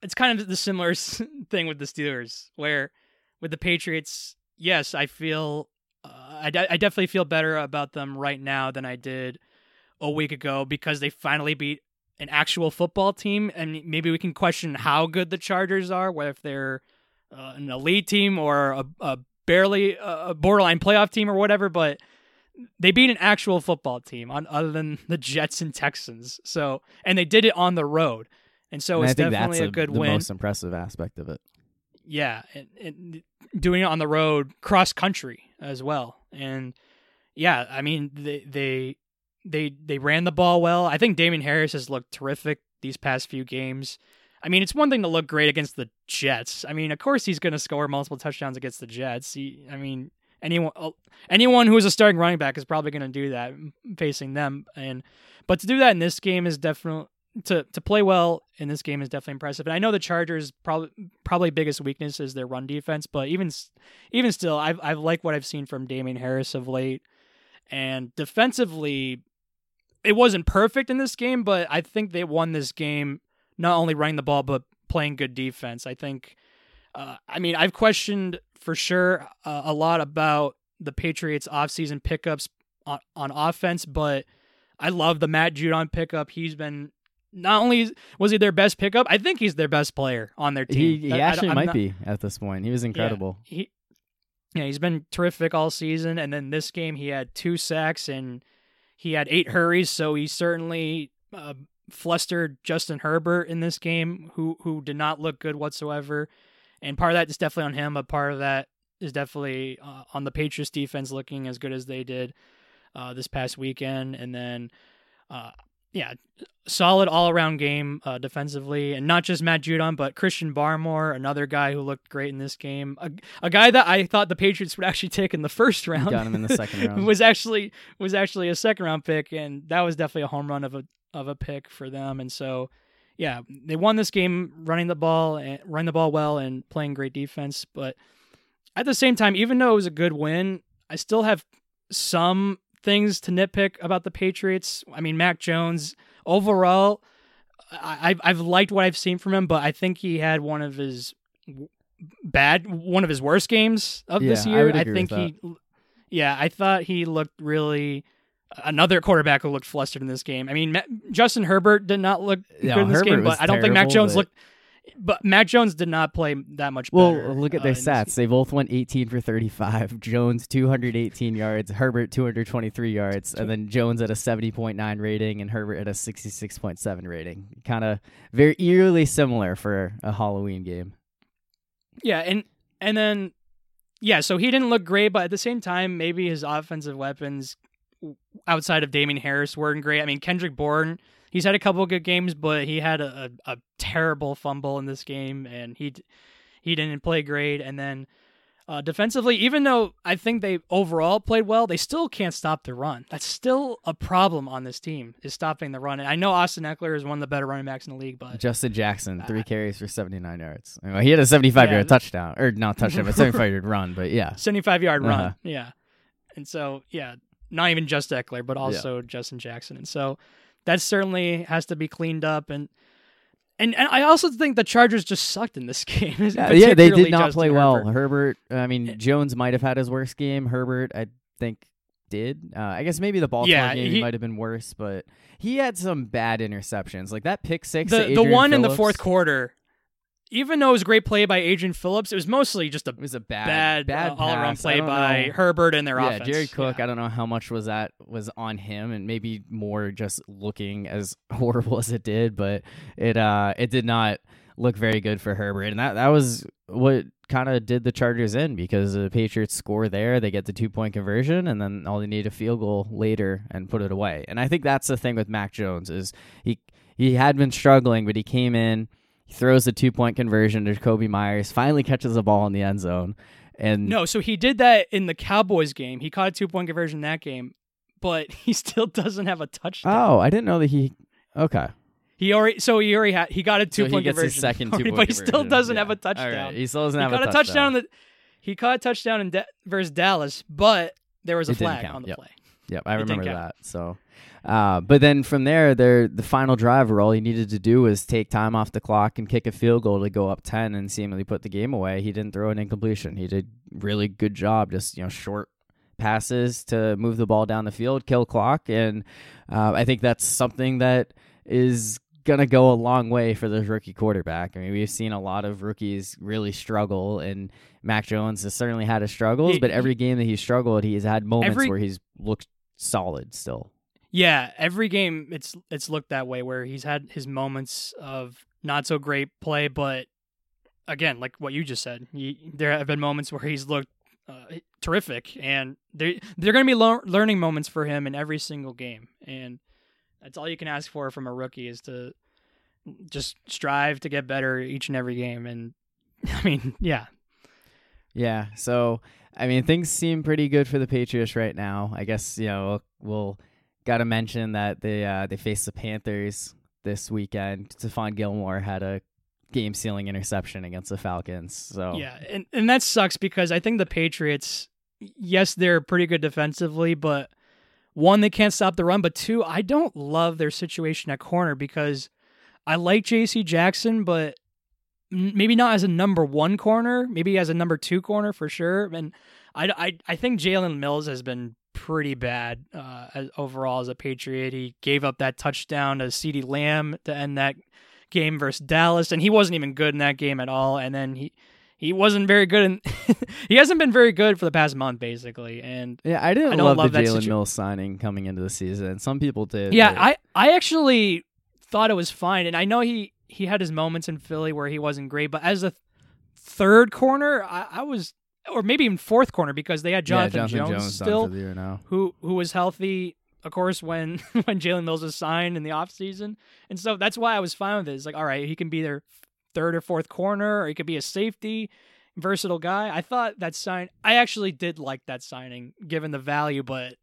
It's kind of the similar thing with the Steelers, where with the Patriots, yes, I feel... Uh, I, de- I definitely feel better about them right now than I did a week ago because they finally beat an actual football team, and maybe we can question how good the Chargers are, whether if they're uh, an elite team or a, a barely a borderline playoff team or whatever, but they beat an actual football team on other than the Jets and Texans. So, and they did it on the road. And so and it's definitely a, a good the win. The most impressive aspect of it. Yeah. And, and doing it on the road cross country as well. And yeah, I mean, they, they, They they ran the ball well. I think Damian Harris has looked terrific these past few games. I mean, it's one thing to look great against the Jets. I mean, of course he's going to score multiple touchdowns against the Jets. He, I mean, anyone anyone who is a starting running back is probably going to do that facing them. And but to do that in this game is definitely to to play well in this game is definitely impressive. And I know the Chargers probably probably biggest weakness is their run defense, but even even still, I've I've liked what I've seen from Damian Harris of late. And defensively, it wasn't perfect in this game, but I think they won this game not only running the ball, but playing good defense. I think, uh, I mean, I've questioned for sure uh, a lot about the Patriots offseason pickups on, on offense, but I love the Matt Judon pickup. He's been, not only was he their best pickup, I think he's their best player on their team. He, he I, actually I, might not, be at this point. He was incredible. Yeah, he, yeah, he's been terrific all season. And then this game, he had two sacks and he had eight hurries, so he certainly uh, flustered Justin Herbert in this game, who who did not look good whatsoever. And part of that is definitely on him, but part of that is definitely uh, on the Patriots defense looking as good as they did uh, this past weekend. And then, uh, yeah, solid all-around game uh, defensively. And not just Matt Judon, but Christian Barmore, another guy who looked great in this game. A, a guy that I thought the Patriots would actually take in the first round. Got him in the second round. was actually was actually a second-round pick, and that was definitely a home run of a of a pick for them. And so, yeah, they won this game running the ball and running the ball well and playing great defense. But at the same time, even though it was a good win, I still have some things to nitpick about the Patriots. I mean, Mac Jones, overall, I, I've I've liked what I've seen from him, but I think he had one of his bad, one of his worst games of yeah, this year. I, would agree I think with that. he, yeah, I thought he looked really another quarterback who looked flustered in this game. I mean, Ma- Justin Herbert did not look yeah, good in this Herbert game, but I don't terrible, think Mac Jones but... looked. But Mac Jones did not play that much better. Well, look at their uh, stats. They both went eighteen for thirty-five. Jones, two hundred eighteen yards. Herbert, two hundred twenty-three yards. And then Jones at a seventy point nine rating and Herbert at a sixty-six point seven rating. Kind of very eerily similar for a Halloween game. Yeah, and and then, yeah, so he didn't look great, but at the same time, maybe his offensive weapons outside of Damian Harris weren't great. I mean, Kendrick Bourne... He's had a couple of good games, but he had a, a, a terrible fumble in this game, and he he didn't play great. And then uh, defensively, even though I think they overall played well, they still can't stop the run. That's still a problem on this team, is stopping the run. And I know Austin Eckler is one of the better running backs in the league, but... Justin Jackson, three uh, carries for seventy-nine yards. I mean, he had a seventy-five-yard yeah, touchdown. Or not touchdown, but seventy-five-yard run, but yeah. seventy-five-yard uh-huh. run, yeah. And so, yeah, not even just Eckler, but also yeah. Justin Jackson. And so... That certainly has to be cleaned up, and and, and I also think the Chargers just sucked in this game. Yeah, yeah, they did not Justin play Herbert. well. Herbert, I mean, it, Jones might have had his worst game. Herbert, I think, did. Uh, I guess maybe the Baltimore yeah, game he, might have been worse, but he had some bad interceptions. Like that pick six The, the one Phillips. in the fourth quarter, even though it was a great play by Adrian Phillips, it was mostly just a, it was a bad, bad, bad uh, all-around play by know. Herbert and their yeah, offense. Yeah, Jared Cook, yeah. I don't know how much was that was on him, and maybe more just looking as horrible as it did, but it uh, it did not look very good for Herbert. And that, that was what kind of did the Chargers in, because the Patriots score there, they get the two-point conversion, and then all they need a field goal later and put it away. And I think that's the thing with Mac Jones is he he had been struggling, but he came in, he throws a two-point conversion to Jacoby Myers, finally catches the ball in the end zone. and No, so he did that in the Cowboys game. He caught a two-point conversion in that game, but he still doesn't have a touchdown. Oh, I didn't know that he... Okay. He already so he already had he got a two so point he gets conversion, his second two point but he still conversion. doesn't yeah. have a touchdown. Right. He still doesn't he have got a touchdown. touchdown in the, he caught a touchdown in de- versus Dallas, but there was a it flag on the yep. play. Yep, I it remember that. So, uh, but then from there, there the final drive where all he needed to do was take time off the clock and kick a field goal to go up ten and seemingly put the game away. He didn't throw an incompletion. He did really good job, just you know short passes to move the ball down the field, kill clock, and uh, I think that's something that is gonna go a long way for this rookie quarterback. I mean, we've seen a lot of rookies really struggle, and Mac Jones has certainly had his struggles, he, but every game that he struggled, he's had moments every, where he's looked solid still. Yeah, every game it's it's looked that way, where he's had his moments of not so great play, but again, like what you just said, he, there have been moments where he's looked uh, terrific, and there they're gonna be lo- learning moments for him in every single game, and that's all you can ask for from a rookie is to just strive to get better each and every game. And I mean, yeah. Yeah. So, I mean, things seem pretty good for the Patriots right now. I guess, you know, we'll, we'll got to mention that they, uh, they faced the Panthers this weekend. Stephon Gilmore had a game sealing interception against the Falcons. So, yeah. And, and that sucks because I think the Patriots, yes, they're pretty good defensively, but one, they can't stop the run, but two, I don't love their situation at corner because I like J C Jackson, but maybe not as a number one corner, maybe as a number two corner for sure. And I, I, I think Jalen Mills has been pretty bad uh, as, overall as a Patriot. He gave up that touchdown to CeeDee Lamb to end that game versus Dallas, and he wasn't even good in that game at all. And then he... He wasn't very good, and he hasn't been very good for the past month, basically. And yeah, I didn't I love, love the Jalen situ- Mills signing coming into the season. Some people did. Yeah, but... I, I actually thought it was fine, and I know he, he had his moments in Philly where he wasn't great, but as a third corner, I, I was, or maybe even fourth corner because they had Jonathan, yeah, Jonathan Jones, Jones still, the now. who who was healthy, of course, when when Jalen Mills was signed in the offseason. And so that's why I was fine with it. It's like, all right, he can be there. Third or fourth corner, or he could be a safety, versatile guy. I thought that sign. I actually did like that signing, given the value. But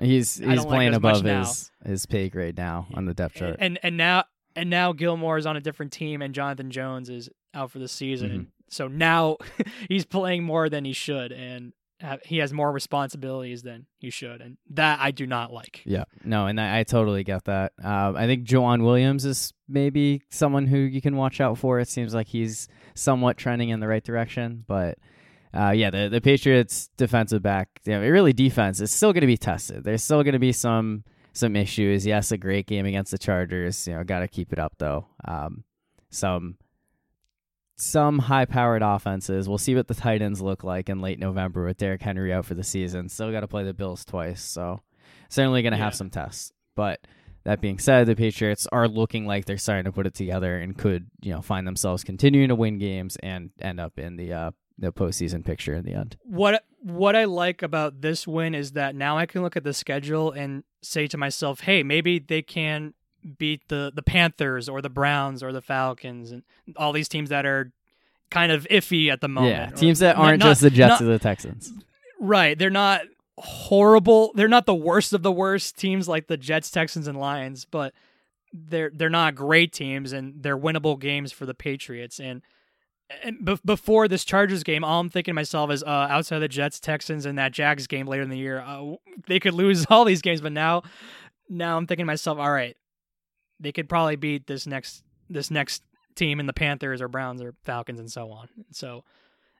he's he's playing like above his, his pay grade now on the depth chart. And and now and now Gilmore is on a different team, and Jonathan Jones is out for the season. Mm-hmm. So now he's playing more than he should, and he has more responsibilities than he should, and that I do not like. Yeah, no, and I, I totally get that. Um, I think Jawan Williams is maybe someone who you can watch out for. It seems like he's somewhat trending in the right direction, but uh, yeah, the, the Patriots' defensive back, you know, really defense, is still going to be tested. There's still going to be some some issues. Yes, a great game against the Chargers. You know, got to keep it up though. Um, some. Some high-powered offenses. We'll see what the Titans look like in late November with Derrick Henry out for the season. Still got to play the Bills twice, so certainly going to yeah. have some tests. But that being said, the Patriots are looking like they're starting to put it together and could, you know, find themselves continuing to win games and end up in the uh, the postseason picture in the end. What what I like about this win is that now I can look at the schedule and say to myself, hey, maybe they can beat the, the Panthers or the Browns or the Falcons and all these teams that are kind of iffy at the moment. Yeah, teams that aren't not, just the Jets not, or the Texans. Right. They're not horrible. They're not the worst of the worst teams like the Jets, Texans, and Lions, but they're they're not great teams, and they're winnable games for the Patriots. And, and b- before this Chargers game, all I'm thinking to myself is uh, outside of the Jets, Texans, and that Jags game later in the year, uh, they could lose all these games, but now, now I'm thinking to myself, all right, they could probably beat this next this next team in the Panthers or Browns or Falcons and so on. So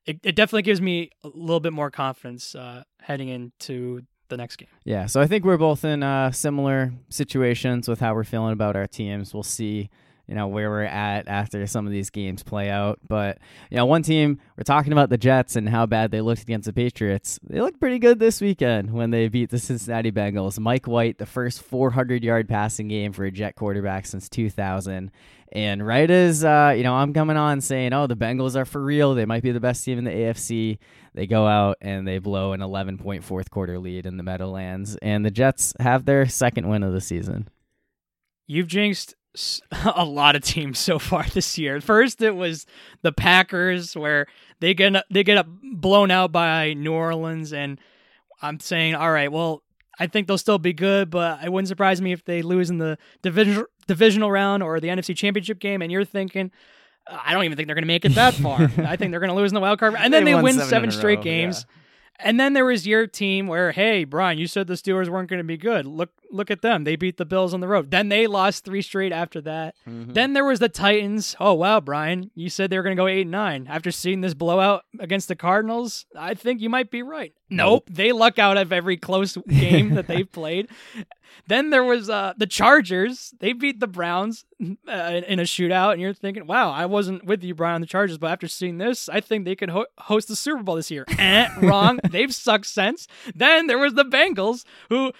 it, it definitely gives me a little bit more confidence uh, heading into the next game. Yeah, so I think we're both in uh, similar situations with how we're feeling about our teams. We'll see, you know, where we're at after some of these games play out. But, you know, one team, we're talking about the Jets and how bad they looked against the Patriots. They looked pretty good this weekend when they beat the Cincinnati Bengals. Mike White, the first four hundred yard passing game for a Jet quarterback since two thousand. And right as, uh, you know, I'm coming on saying, oh, the Bengals are for real. They might be the best team in the A F C. They go out and they blow an eleven point fourth quarter lead in the Meadowlands. And the Jets have their second win of the season. You've jinxed a lot of teams so far this year. First, it was the Packers where they get they get blown out by New Orleans, and I'm saying, all right, well, I think they'll still be good, but it wouldn't surprise me if they lose in the division, divisional round or the N F C Championship game, and you're thinking, I don't even think they're going to make it that far. I think they're going to lose in the wild card. And then they, they win seven, seven straight row, games. Yeah. And then there was your team where, hey, Brian, you said the Steelers weren't going to be good. Look look at them. They beat the Bills on the road. Then they lost three straight after that. Mm-hmm. Then there was the Titans. Oh, wow, Brian, you said they were going to go eight and nine. After seeing this blowout against the Cardinals, I think you might be right. Nope. nope. They luck out of every close game that they've played. Then there was uh, the Chargers. They beat the Browns uh, in a shootout, and you're thinking, wow, I wasn't with you, Brian, on the Chargers, but after seeing this, I think they could ho- host the Super Bowl this year. eh, wrong. They've sucked since. Then there was the Bengals, who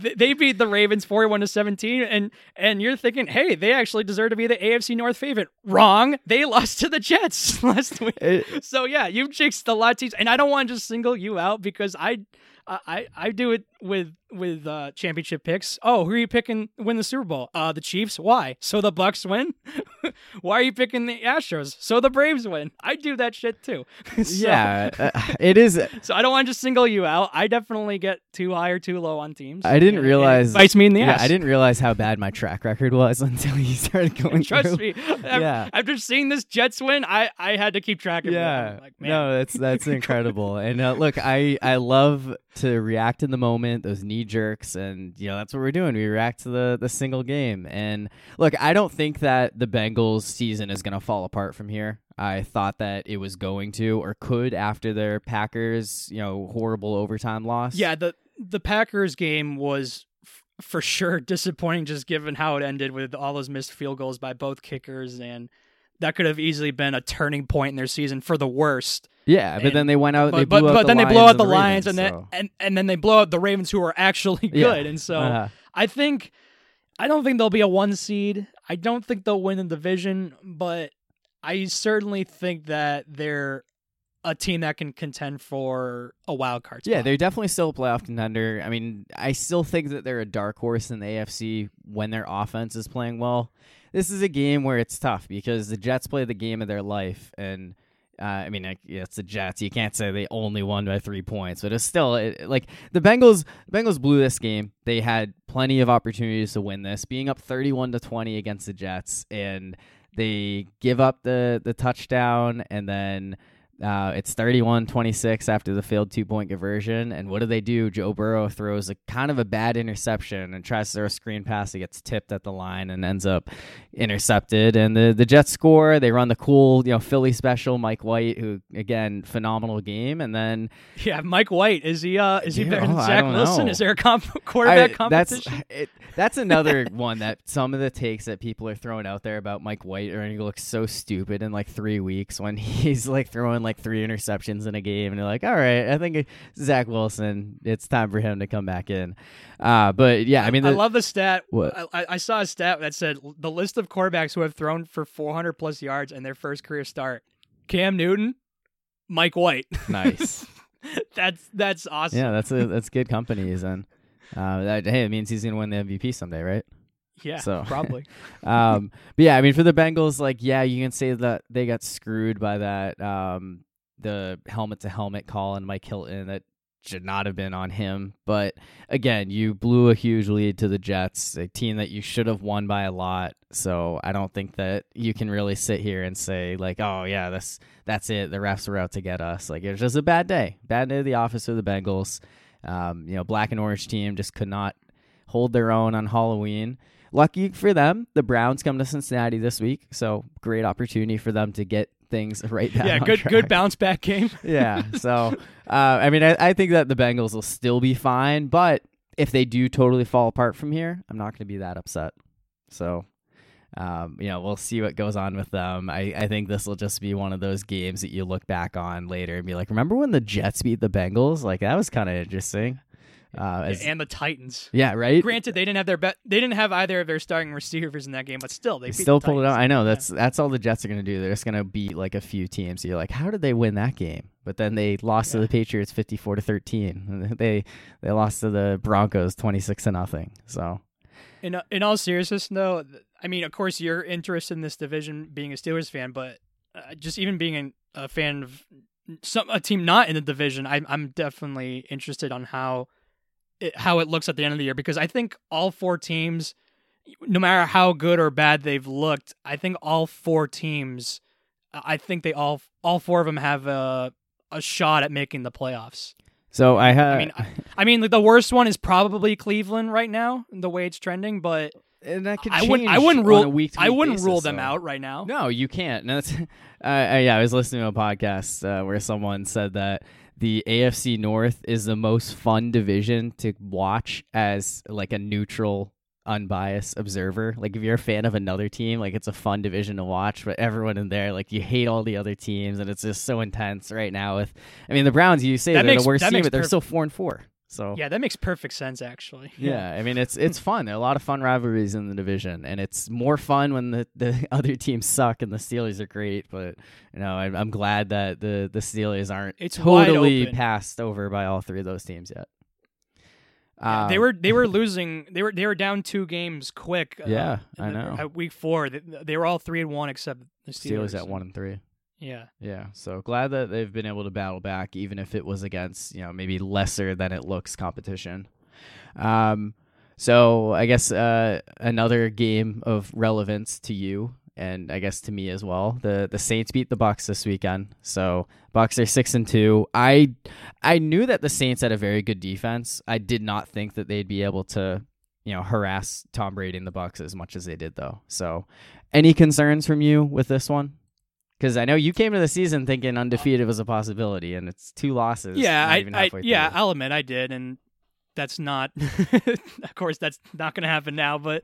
th- they beat the Ravens forty-one to seventeen, and and you're thinking, hey, they actually deserve to be the A F C North favorite. Wrong. They lost to the Jets last week. It, so, yeah, you've jinxed a lot of teams, and I don't want to just single you out because I – I, I do it with with uh, championship picks. Oh, who are you picking win the Super Bowl? Uh, the Chiefs. Why? So the Bucks win? Why are you picking the Astros? So the Braves win. I do that shit too. so, yeah, uh, it is. So I don't want to just single you out. I definitely get too high or too low on teams. I didn't and, realize. And it bites me in the yeah, ass. I didn't realize how bad my track record was until you started going and trust through. me. Yeah. After seeing this Jets win, I, I had to keep track of it. Yeah. Like, man. No, that's, that's incredible. and uh, look, I, I love to react in the moment, those knee jerks, and you know that's what we're doing. We react to the the single game. And look, I don't think that the Bengals season is going to fall apart from here. I thought that it was going to or could after their Packers, you know, horrible overtime loss. Yeah, the the Packers game was f- for sure disappointing, just given how it ended with all those missed field goals by both kickers, and that could have easily been a turning point in their season for the worst. Yeah, but and, then they went out. But, they blew but, out but the then Lions they blow out the, the Lions, Ravens, and so. then and, and then they blow out the Ravens, who are actually good. Yeah. And so uh-huh. I think I don't think they'll be a one seed. I don't think they'll win the division, but I certainly think that they're a team that can contend for a wild card spot. Yeah, they're definitely still a playoff contender. I mean, I still think that they're a dark horse in the A F C when their offense is playing well. This is a game where it's tough because the Jets play the game of their life, and. Uh, I mean, like, yeah, it's the Jets. You can't say they only won by three points, but it's still it, like the Bengals. The Bengals blew this game. They had plenty of opportunities to win this, being up thirty-one to twenty against the Jets, and they give up the the touchdown, and then uh, it's thirty-one twenty-six after the failed two point conversion. And what do they do? Joe Burrow throws a kind of a bad interception and tries to throw a screen pass. It gets tipped at the line and ends up intercepted. And the, the Jets score. They run the cool, you know, Philly special, Mike White, who again, phenomenal game. And then yeah, Mike White is he? Uh, is he yeah, better than Zach oh, Wilson? Know. Is there a comp- quarterback I, competition? That's it, that's another one that some of the takes that people are throwing out there about Mike White are going to look so stupid in like three weeks when he's like throwing like three interceptions in a game, and they're like, all right, I think Zach Wilson, it's time for him to come back in. Uh, but yeah, I mean, the, I love the stat. I, I saw a stat that said the list of quarterbacks who have thrown for four hundred plus yards in their first career start: Cam Newton, Mike White. Nice. that's that's awesome. Yeah, that's a, that's good company he's in. Uh, that, hey, it means he's gonna win the M V P someday, right? Yeah, so, probably. um, but yeah, I mean, for the Bengals, like, yeah, you can say that they got screwed by that um, the helmet to helmet call on Mike Hilton that should not have been on him. But again, you blew a huge lead to the Jets, a team that you should have won by a lot. So I don't think that you can really sit here and say like, oh yeah, that's that's it. The refs were out to get us. Like it was just a bad day, bad day of the office of the Bengals. Um, you know, black and orange team just could not hold their own on Halloween. Lucky for them, the Browns come to Cincinnati this week, so great opportunity for them to get things right back. Yeah, good, on track. good bounce back game. yeah, so uh, I mean, I, I think that the Bengals will still be fine, but if they do totally fall apart from here, I'm not going to be that upset. So, um, you know, we'll see what goes on with them. I, I think this will just be one of those games that you look back on later and be like, remember when the Jets beat the Bengals? Like that was kind of interesting. Uh, as, and the Titans, yeah, right. Granted, they didn't have their be- they didn't have either of their starting receivers in that game, but still, they, they beat still the pulled Titans. It out. I know that's yeah. that's all the Jets are going to do. They're just going to beat like a few teams. You're like, how did they win that game? But then they lost yeah. to the Patriots fifty-four to thirteen. They they lost to the Broncos twenty-six to nothing. So, in in all seriousness, though, no, I mean, of course, you're interested in this division, being a Steelers fan, but uh, just even being an, a fan of some a team not in the division, I'm I'm definitely interested on how it, how it looks at the end of the year, because I think all four teams, no matter how good or bad they've looked, I think all four teams, I think they all all four of them have a a shot at making the playoffs. So I have. I mean, I, I mean, the worst one is probably Cleveland right now, the way it's trending. But and that could I wouldn't, I wouldn't rule. I wouldn't basis, rule them so. out right now. No, you can't. No, that's, uh, yeah, I was listening to a podcast uh, where someone said that the A F C North is the most fun division to watch as like a neutral, unbiased observer. Like if you're a fan of another team, like it's a fun division to watch, but everyone in there, like you hate all the other teams, and it's just so intense right now. With, I mean, the Browns, you say that they're makes, the worst team, but they're perf- still four and four. So yeah, that makes perfect sense, actually. Yeah, I mean, it's it's fun. There are a lot of fun rivalries in the division, and it's more fun when the, the other teams suck and the Steelers are great. But you know, I'm, I'm glad that the the Steelers aren't it's totally passed over by all three of those teams yet. Um, they were they were losing. They were they were down two games quick. Uh, yeah, I know. At week four, they, they were all three and one except the Steelers, Steelers at one and three. Yeah, yeah. So glad that they've been able to battle back, even if it was against, you know, maybe lesser than it looks competition. Um, so I guess uh, another game of relevance to you, and I guess to me as well. The the Saints beat the Bucs this weekend. So Bucs are six and two. I I knew that the Saints had a very good defense. I did not think that they'd be able to, you know, harass Tom Brady and the Bucs as much as they did though. So any concerns from you with this one? Because I know you came to the season thinking undefeated was a possibility, and it's two losses. Yeah, I, I yeah, through. I'll admit I did, and that's not of course that's not gonna happen now, but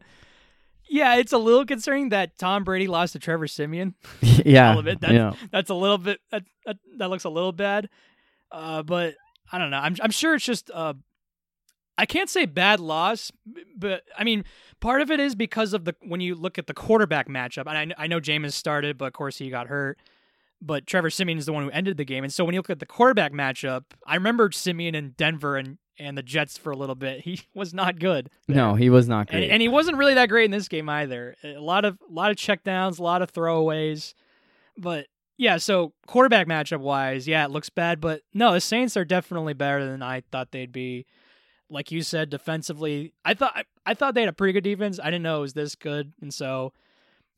yeah, it's a little concerning that Tom Brady lost to Trevor Siemian. yeah, that's, yeah, that's a little bit. That, that, that looks a little bad, uh, but I don't know. I'm I'm sure it's just. Uh, I can't say bad loss, but I mean, part of it is because of the when you look at the quarterback matchup. And I I know Jameis started, but of course he got hurt. But Trevor Siemian is the one who ended the game, and so when you look at the quarterback matchup, I remember Siemian in Denver and. and the Jets for a little bit. He was not good there. No, he was not great. And, and he wasn't really that great in this game either. A lot of a lot of checkdowns, a lot of throwaways. But yeah, so quarterback matchup wise, yeah, it looks bad, but no, the Saints are definitely better than I thought they'd be. Like you said, defensively, I thought I, I thought they had a pretty good defense. I didn't know it was this good. And so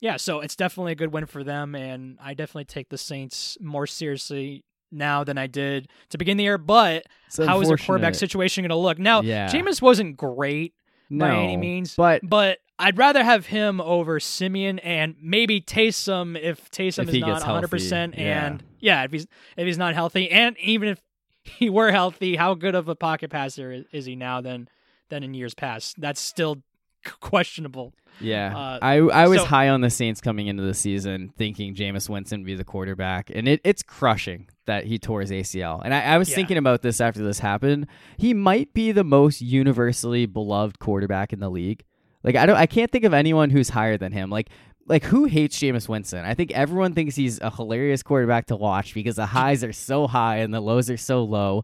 yeah, so it's definitely a good win for them, and I definitely take the Saints more seriously now than I did to begin the year, but how is their quarterback situation going to look? Now, yeah. Jameis wasn't great no, by any means, but but I'd rather have him over Siemian and maybe Taysom if Taysom if is not one hundred percent. Yeah. And yeah, if he's if he's not healthy, and even if he were healthy, how good of a pocket passer is, is he now than, than in years past? That's still questionable. Yeah, uh, I I was so, high on the Saints coming into the season, thinking Jameis Winston would be the quarterback, and it, it's crushing that he tore his A C L. And I, I was yeah. thinking about this after this happened. He might be the most universally beloved quarterback in the league. Like I don't, I can't think of anyone who's higher than him. Like. Like, who hates Jameis Winston? I think everyone thinks he's a hilarious quarterback to watch because the highs are so high and the lows are so low.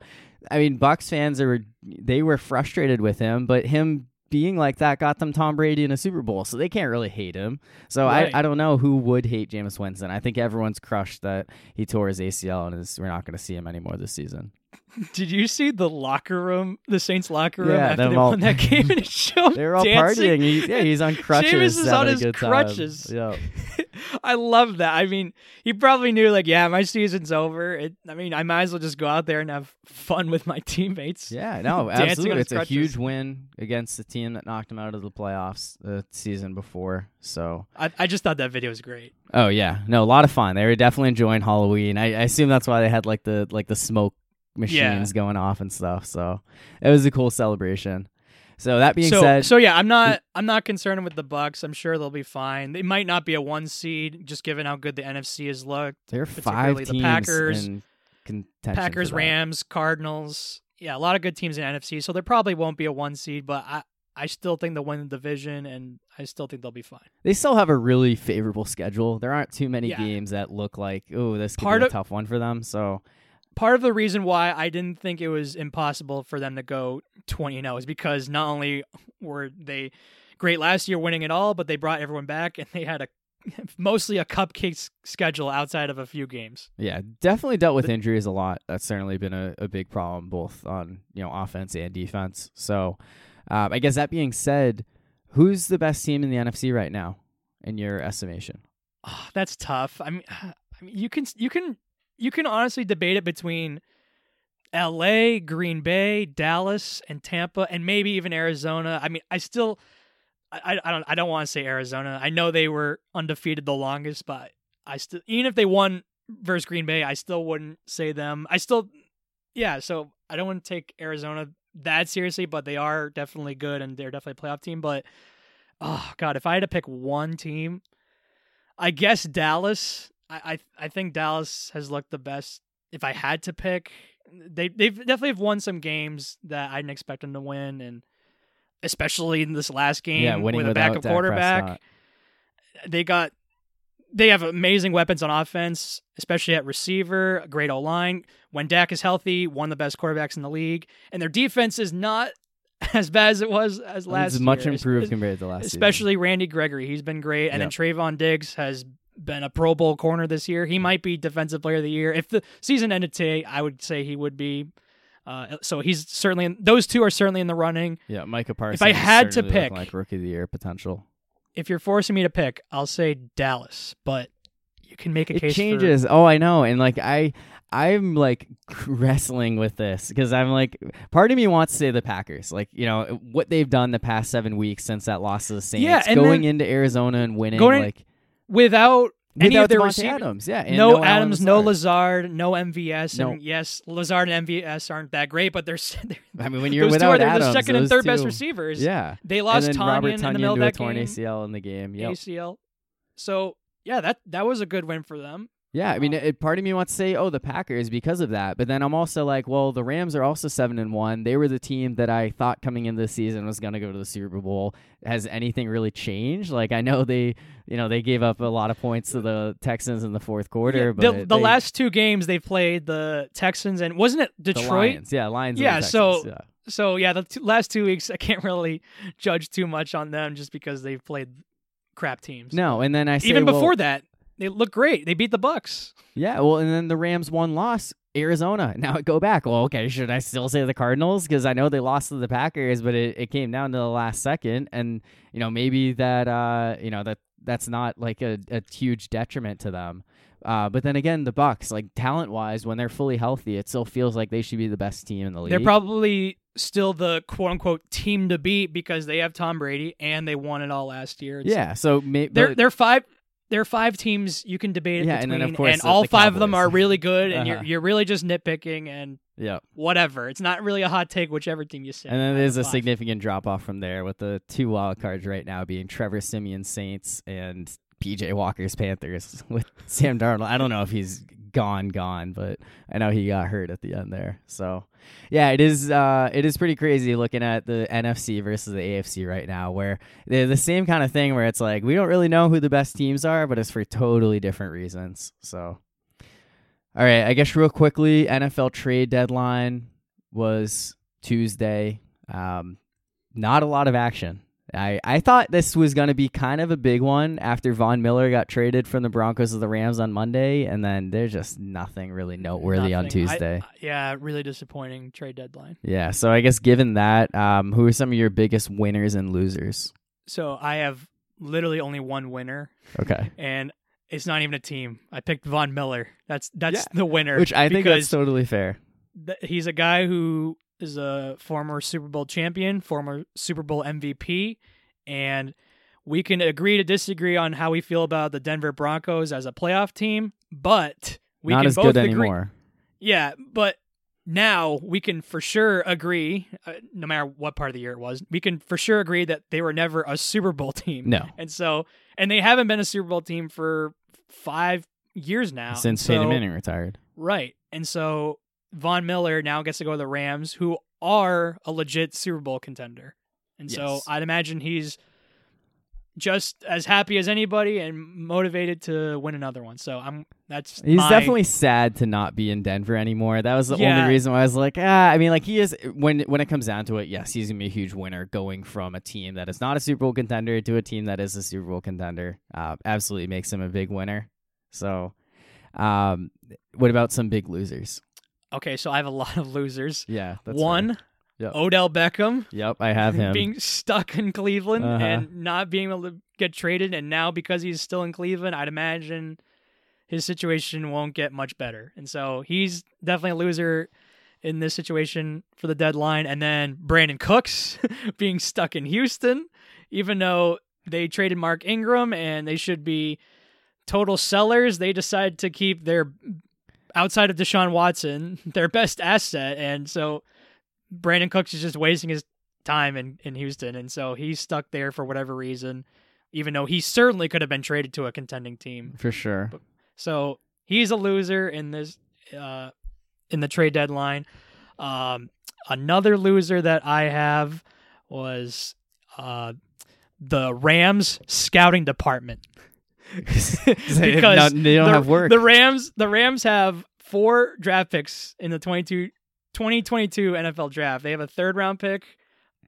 I mean, Bucs fans, are they were frustrated with him, but him being like that got them Tom Brady in a Super Bowl, so they can't really hate him. So right. I, I don't know who would hate Jameis Winston. I think everyone's crushed that he tore his A C L and is, we're not going to see him anymore this season. Did you see the locker room, the Saints locker room yeah, after they all, won that game? And it showed they were all dancing. Partying. He, yeah, he's on crutches. Jameis is on his crutches. Yeah. I love that. I mean, he probably knew, like, yeah, my season's over. It, I mean, I might as well just go out there and have fun with my teammates. Yeah, no, absolutely. It's crutches. A huge win against the team that knocked him out of the playoffs the season before. So I, I just thought that video was great. Oh yeah, no, a lot of fun. They were definitely enjoying Halloween. I, I assume that's why they had like the like the smoke. machines yeah. going off and stuff, so it was a cool celebration. So that being so, said, so yeah, I'm not I'm not concerned with the Bucs. I'm sure they'll be fine. They might not be a one seed, just given how good the N F C has looked. There are five teams, the Packers, in contention Packers, Rams, Cardinals. Yeah, a lot of good teams in the N F C, so there probably won't be a one seed. But I I still think they'll win the division, and I still think they'll be fine. They still have a really favorable schedule. There aren't too many yeah. games that look like oh this could Part be a of- tough one for them. So. Part of the reason why I didn't think it was impossible for them to go twenty and oh is because not only were they great last year winning it all, but they brought everyone back, and they had a mostly a cupcake schedule outside of a few games. Yeah, definitely dealt with injuries a lot. That's certainly been a, a big problem, both on, you know, offense and defense. So um, I guess that being said, who's the best team in the N F C right now in your estimation? Oh, that's tough. I mean, I mean, you can you can you can honestly debate it between L A, Green Bay, Dallas, and Tampa, and maybe even Arizona. I mean, I still. I, I don't I don't want to say Arizona. I know they were undefeated the longest, but I still, even if they won versus Green Bay, I still wouldn't say them. I still, yeah, so I don't want to take Arizona that seriously, but they are definitely good and they're definitely a playoff team. But, oh, God, if I had to pick one team, I guess Dallas. I I, I think Dallas has looked the best if I had to pick. They, they've definitely have won some games that I didn't expect them to win, and especially in this last game, yeah, with a backup quarterback. They got, they have amazing weapons on offense, especially at receiver, a great O-line. When Dak is healthy, one of the best quarterbacks in the league. And their defense is not as bad as it was as last year. It's much improved compared to last year. Especially Randy Gregory. He's been great. And yep. then Trayvon Diggs has been a Pro Bowl corner this year. He might be Defensive Player of the Year. If the season ended today, I would say he would be. Uh, so he's certainly in, those two are certainly in the running. Yeah, Micah Parsons. If I had to pick, like Rookie of the Year potential. If you're forcing me to pick, I'll say Dallas, but you can make a it case. It changes. For... Oh, I know, and like I, I'm like wrestling with this because I'm like, part of me wants to say the Packers, like you know what they've done the past seven weeks since that loss to the Saints, yeah, and going into Arizona and winning, going like without. Any Without of their Devontae Adams, yeah, and no, no Adams, Lazard. no Lazard, no M V S, no. and yes, Lazard and M V S aren't that great, but they're. they're I mean, when you're those without two are Adams, the second and third two, best receivers. Yeah, they lost and then Tanyan, Tanyan in the middle of that game. A torn A C L in the game. Yep. A C L. So yeah, that that was a good win for them. Yeah, I mean, it, part of me wants to say, oh, the Packers because of that, but then I'm also like, well, the Rams are also seven and one. They were the team that I thought coming into the season was going to go to the Super Bowl. Has anything really changed? Like, I know they, you know, they gave up a lot of points to the Texans in the fourth quarter. Yeah, but the, the they, last two games they played the Texans and wasn't it Detroit? The Lions, yeah, Lions. Yeah, and the Texans, so yeah. so yeah, the two, last two weeks I can't really judge too much on them just because they've played crap teams. No, and then I say, even before well, that. They look great. They beat the Bucs. Yeah, well, and then the Rams won loss, Arizona. Now I go back. Well, okay, should I still say the Cardinals? Because I know they lost to the Packers, but it, it came down to the last second. And, you know, maybe that, uh, you know, that that's not like a, a huge detriment to them. Uh, but then again, the Bucs, like talent-wise, when they're fully healthy, it still feels like they should be the best team in the league. They're probably still the quote-unquote team to beat because they have Tom Brady and they won it all last year. Yeah, so maybe... They're, they're five... There are five teams you can debate it yeah, between, and, then of course and all five Cowboys. Of them are really good, and uh-huh. you're, you're really just nitpicking and yep. whatever. It's not really a hot take, whichever team you say. And then there's a five. significant drop-off from there with the two wild cards right now being Trevor Siemian Saints and P J Walker's Panthers with Sam Darnold. I don't know if he's gone, gone, but I know he got hurt at the end there. So, yeah, it is uh, it is pretty crazy looking at the N F C versus the A F C right now, where they're the same kind of thing where it's like, we don't really know who the best teams are, but it's for totally different reasons. So, all right, I guess real quickly, N F L trade deadline was Tuesday. Um, not a lot of action. I, I thought this was going to be kind of a big one after Von Miller got traded from the Broncos to the Rams on Monday, and then there's just nothing really noteworthy nothing. on Tuesday. I, yeah, really disappointing trade deadline. Yeah, so I guess given that, um, who are some of your biggest winners and losers? So I have literally only one winner. Okay. And it's not even a team. I picked Von Miller. That's that's yeah. the winner. Which I think that's totally fair. Th- he's a guy who... is a former Super Bowl champion, former Super Bowl M V P, and we can agree to disagree on how we feel about the Denver Broncos as a playoff team, but we Not can both agree. Not as good anymore. Yeah, but now we can for sure agree, uh, no matter what part of the year it was, we can for sure agree that they were never a Super Bowl team. No. And so, and they haven't been a Super Bowl team for five years now. Since so, Peyton Manning retired. Right. And so... Von Miller now gets to go to the Rams, who are a legit Super Bowl contender. And yes. so I'd imagine he's just as happy as anybody and motivated to win another one. So I'm that's He's my... definitely sad to not be in Denver anymore. That was the yeah. only reason why I was like, ah, I mean, like he is when when it comes down to it, yes, he's gonna be a huge winner going from a team that is not a Super Bowl contender to a team that is a Super Bowl contender. Uh, absolutely makes him a big winner. So um what about some big losers? Okay, so I have a lot of losers. Yeah. That's one fair. Yep. Odell Beckham. Yep, I have him. Being stuck in Cleveland uh-huh. and not being able to get traded. And now because he's still in Cleveland, I'd imagine his situation won't get much better. And so he's definitely a loser in this situation for the deadline. And then Brandon Cooks being stuck in Houston, even though they traded Mark Ingram and they should be total sellers. They decide to keep their, outside of Deshaun Watson, their best asset. And so Brandon Cooks is just wasting his time in, in Houston, and so he's stuck there for whatever reason, even though he certainly could have been traded to a contending team. For sure. But, so he's a loser in this uh, in the trade deadline. Um, another loser that I have was uh, the Rams scouting department. because they, not, they don't the, have work. The Rams, the Rams have four draft picks in the twenty-two twenty twenty-two N F L draft. They have a third round pick,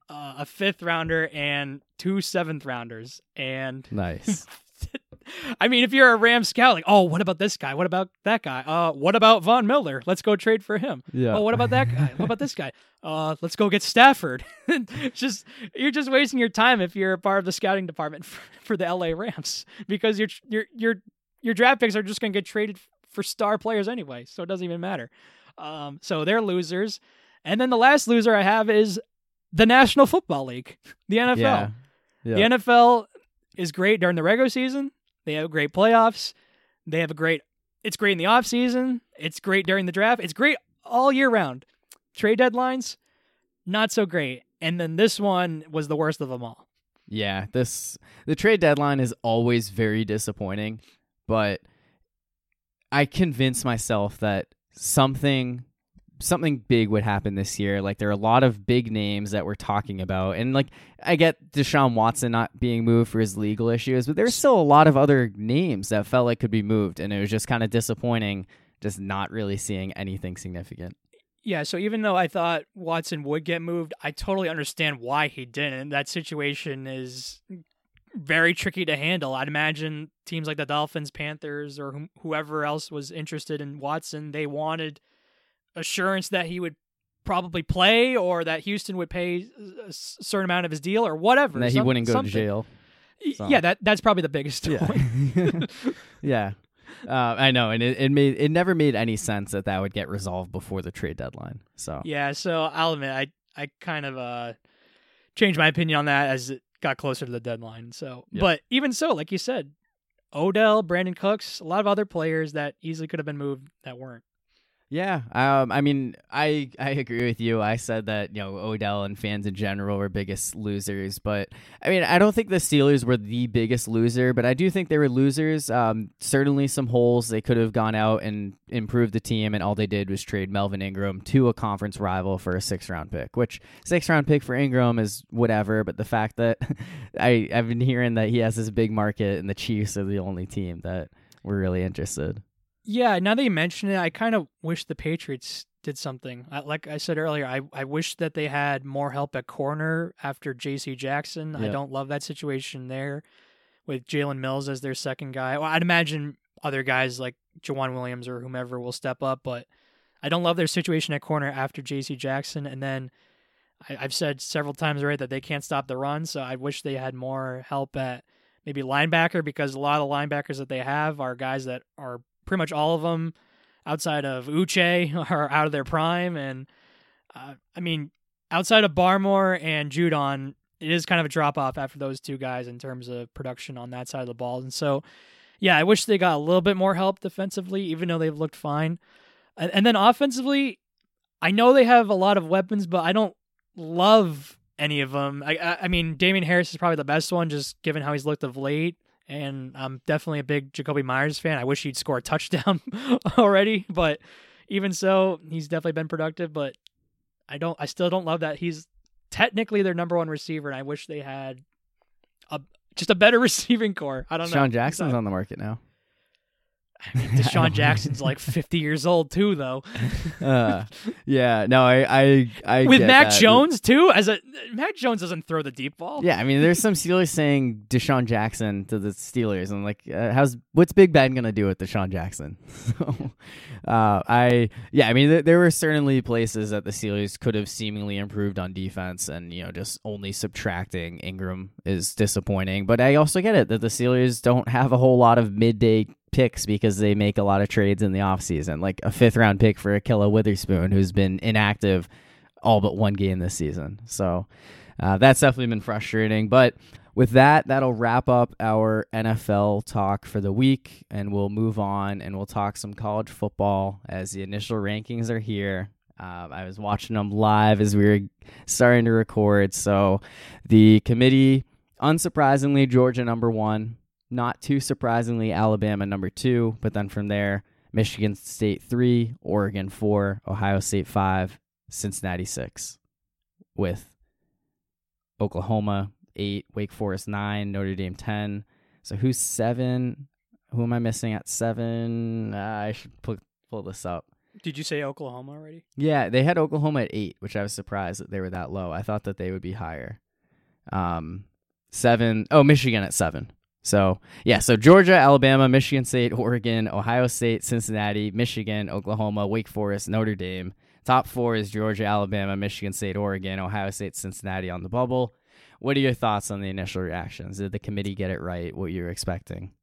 uh, a fifth rounder, and two seventh rounders. And nice. I mean, if you're a Rams scout, like, oh, what about this guy? What about that guy? Uh, what about Von Miller? Let's go trade for him. Yeah. Oh, what about that guy? What about this guy? Uh, let's go get Stafford. just you're just wasting your time if you're a part of the scouting department for, for the L A Rams, because your your your your draft picks are just going to get traded for star players anyway, so it doesn't even matter. Um, so they're losers. And then the last loser I have is the National Football League, the N F L. Yeah. Yeah. The N F L is great during the regular season. They have great playoffs. They have a great, it's great in the off season. It's great during the draft. It's great all year round. Trade deadlines, not so great. And then this one was the worst of them all. Yeah. This, the trade deadline is always very disappointing, but I convinced myself that Something something big would happen this year. Like, there are a lot of big names that we're talking about. And, like, I get Deshaun Watson not being moved for his legal issues, but there's still a lot of other names that felt like could be moved. And it was just kind of disappointing just not really seeing anything significant. Yeah, so even though I thought Watson would get moved, I totally understand why he didn't. That situation is very tricky to handle. I'd imagine teams like the Dolphins, Panthers, or wh- whoever else was interested in Watson, they wanted assurance that he would probably play, or that Houston would pay a certain amount of his deal, or whatever. And that Some- he wouldn't go something. to jail. So. Yeah, that that's probably the biggest yeah. one. yeah, uh, I know, and it, it made it never made any sense that that would get resolved before the trade deadline. So yeah, so I'll admit, I I kind of uh, changed my opinion on that as it got closer to the deadline. So, yep. But even so, like you said, Odell, Brandon Cooks, a lot of other players that easily could have been moved that weren't. Yeah. Um, I mean, I, I agree with you. I said that, you know, Odell and fans in general were biggest losers, but I mean, I don't think the Steelers were the biggest loser, but I do think they were losers. Um, certainly some holes. They could have gone out and improved the team, and all they did was trade Melvin Ingram to a conference rival for a sixth round pick, which sixth round pick for Ingram is whatever. But the fact that I, I've been hearing that he has this big market, and the Chiefs are the only team that were really interested. Yeah, now that you mention it, I kind of wish the Patriots did something. I, like I said earlier, I, I wish that they had more help at corner after J C Jackson. Yep. I don't love that situation there with Jalen Mills as their second guy. Well, I'd imagine other guys like Jawan Williams or whomever will step up, but I don't love their situation at corner after J C Jackson. And then I, I've said several times already that they can't stop the run, so I wish they had more help at maybe linebacker, because a lot of the linebackers that they have are guys that are pretty much all of them outside of Uche are out of their prime. And uh, I mean, outside of Barmore and Judon, it is kind of a drop off after those two guys in terms of production on that side of the ball. And so, yeah, I wish they got a little bit more help defensively, even though they've looked fine. And, and then offensively, I know they have a lot of weapons, but I don't love any of them. I, I, I mean, Damian Harris is probably the best one, just given how he's looked of late. And I'm definitely a big Jakobi Meyers fan. I wish he'd score a touchdown already, but even so, he's definitely been productive. But I don't, I still don't love that he's technically their number one receiver, and I wish they had a just a better receiving core. I don't know. Deshaun Jackson's so, on the market now. I mean, Deshaun Jackson's like fifty years old too, though. uh, yeah, no, I, I, I with get Mac that. Jones too. As a Mac Jones doesn't throw the deep ball. Yeah, I mean, there's some Steelers saying Deshaun Jackson to the Steelers, and like, uh, how's what's Big Ben gonna do with Deshaun Jackson? so, uh, I, yeah, I mean, th- there were certainly places that the Steelers could have seemingly improved on defense, and you know, just only subtracting Ingram is disappointing. But I also get it that the Steelers don't have a whole lot of midday picks because they make a lot of trades in the offseason, like a fifth round pick for Ahkello Witherspoon, who's been inactive all but one game this season. So uh, that's definitely been frustrating. But with that, that'll wrap up our N F L talk for the week, and we'll move on and we'll talk some college football as the initial rankings are here. Uh, I was watching them live as we were starting to record. So the committee, unsurprisingly, Georgia number one. Not too surprisingly, Alabama number two, but then from there, Michigan State three, Oregon four, Ohio State five, Cincinnati six, with Oklahoma eight, Wake Forest nine, Notre Dame ten. So who's seven? Who am I missing at seven? Uh, I should pull, pull this up. Did you say Oklahoma already? Yeah, they had Oklahoma at eight, which I was surprised that they were that low. I thought that they would be higher. Um, seven. Oh, Michigan at seven. So, yeah, so Georgia, Alabama, Michigan State, Oregon, Ohio State, Cincinnati, Michigan, Oklahoma, Wake Forest, Notre Dame. Top four is Georgia, Alabama, Michigan State, Oregon, Ohio State, Cincinnati on the bubble. What are your thoughts on the initial reactions? Did the committee get it right, what you were expecting?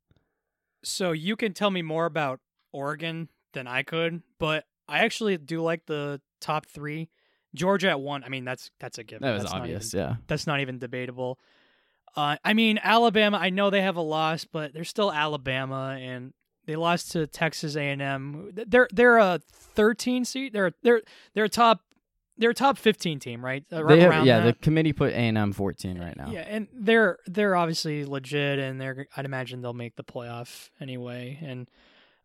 So you can tell me more about Oregon than I could, but I actually do like the top three. Georgia at one, I mean, that's that's a given. That was that's obvious, not even, yeah. That's not even debatable. Uh, I mean, Alabama, I know they have a loss, but they're still Alabama, and they lost to Texas A and M. They're they're a thirteen seed. They're they're they're a top they're a top fifteen team, right? Uh, right they have, yeah, that. The committee put A and M fourteen right now. Yeah, and they're they're obviously legit, and they're I'd imagine they'll make the playoff anyway. And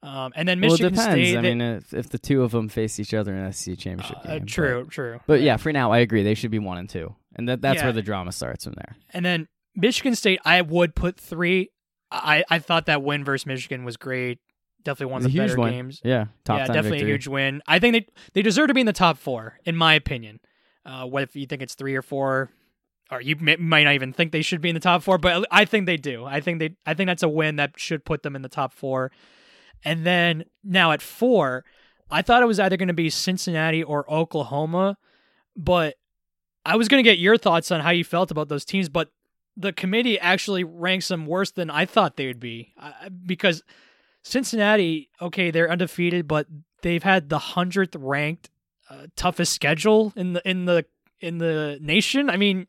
um, and then Michigan well, it depends. State. I they, mean, if, if the two of them face each other in an S E C championship uh, game. True, but, true. But yeah, for now, I agree. They should be one and two, and that that's yeah. where the drama starts from there. And then Michigan State, I would put three. I, I thought that win versus Michigan was great. Definitely one of the better games. Yeah, top yeah, definitely victory. A huge win. I think they they deserve to be in the top four, in my opinion. Uh, what if you think it's three or four, or you may, might not even think they should be in the top four, but I think they do. I think they I think that's a win that should put them in the top four. And then now at four, I thought it was either going to be Cincinnati or Oklahoma, but I was going to get your thoughts on how you felt about those teams, but the committee actually ranks them worse than I thought they would be uh, because Cincinnati, okay, they're undefeated, but they've had the hundredth ranked uh, toughest schedule in the in the in the nation. I mean,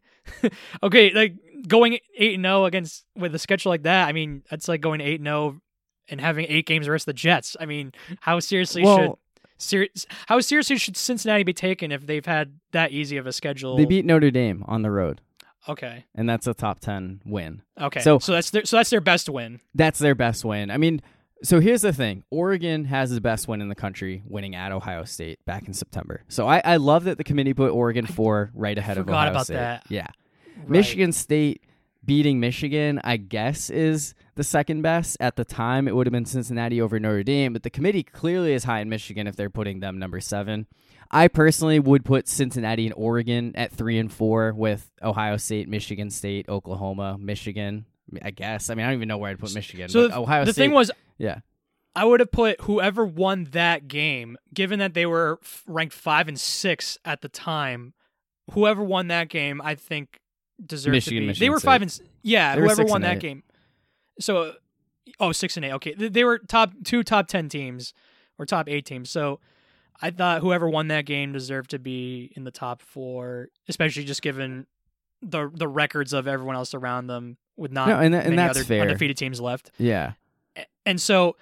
okay, like going eight and zero against with a schedule like that. I mean, that's like going eight and zero and having eight games versus the Jets. I mean, how seriously well, should? Ser- how seriously should Cincinnati be taken if they've had that easy of a schedule? They beat Notre Dame on the road. Okay. And that's a top ten win. Okay. So, so that's their, so that's their best win. That's their best win. I mean, so here's the thing. Oregon has the best win in the country, winning at Ohio State back in September. So I, I love that the committee put Oregon four right ahead of Ohio State. Forgot about that. Yeah. Right. Michigan State beating Michigan, I guess, is the second best. At the time, it would have been Cincinnati over Notre Dame, but the committee clearly is high in Michigan if they're putting them number seven. I personally would put Cincinnati and Oregon at three and four with Ohio State, Michigan State, Oklahoma, Michigan, I guess. I mean, I don't even know where I'd put Michigan. So but Ohio the State, thing was, yeah, I would have put whoever won that game, given that they were ranked five and six at the time, whoever won that game, I think deserved Michigan, to be. Michigan they were State. five and yeah, they whoever won that eight. game. So, oh, six and eight. Okay, they were top two, top ten teams or top eight teams. So I thought whoever won that game deserved to be in the top four, especially just given the the records of everyone else around them with not no, and th- and many other fair. undefeated teams left. Yeah. And so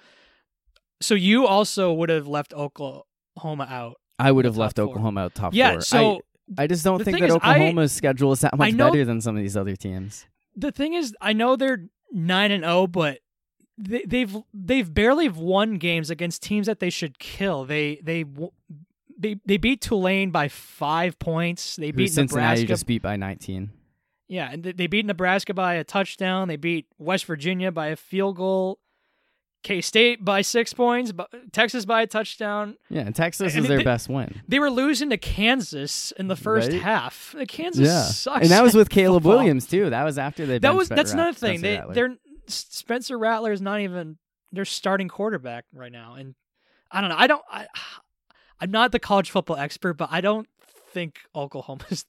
so you also would have left Oklahoma out. I would have left four. Oklahoma out top yeah, four. So I, I just don't think that Oklahoma's I, schedule is that much know, better than some of these other teams. The thing is, I know they're nine and oh, but They, they've they've barely won games against teams that they should kill. They they they they beat Tulane by five points. They beat Cincinnati Nebraska. Cincinnati just beat by nineteen. Yeah, and they beat Nebraska by a touchdown. They beat West Virginia by a field goal. K-State by six points. Texas by a touchdown. Yeah, Texas and is their they, best win. They were losing to Kansas in the first right? half. Kansas yeah. sucks. And that was with Caleb football. Williams, too. That was after they that was That's Rattler, another thing. They, they're, Spencer Rattler is not even their starting quarterback right now. And I don't know. I don't, I, I'm not the college football expert, but I don't think Oklahoma's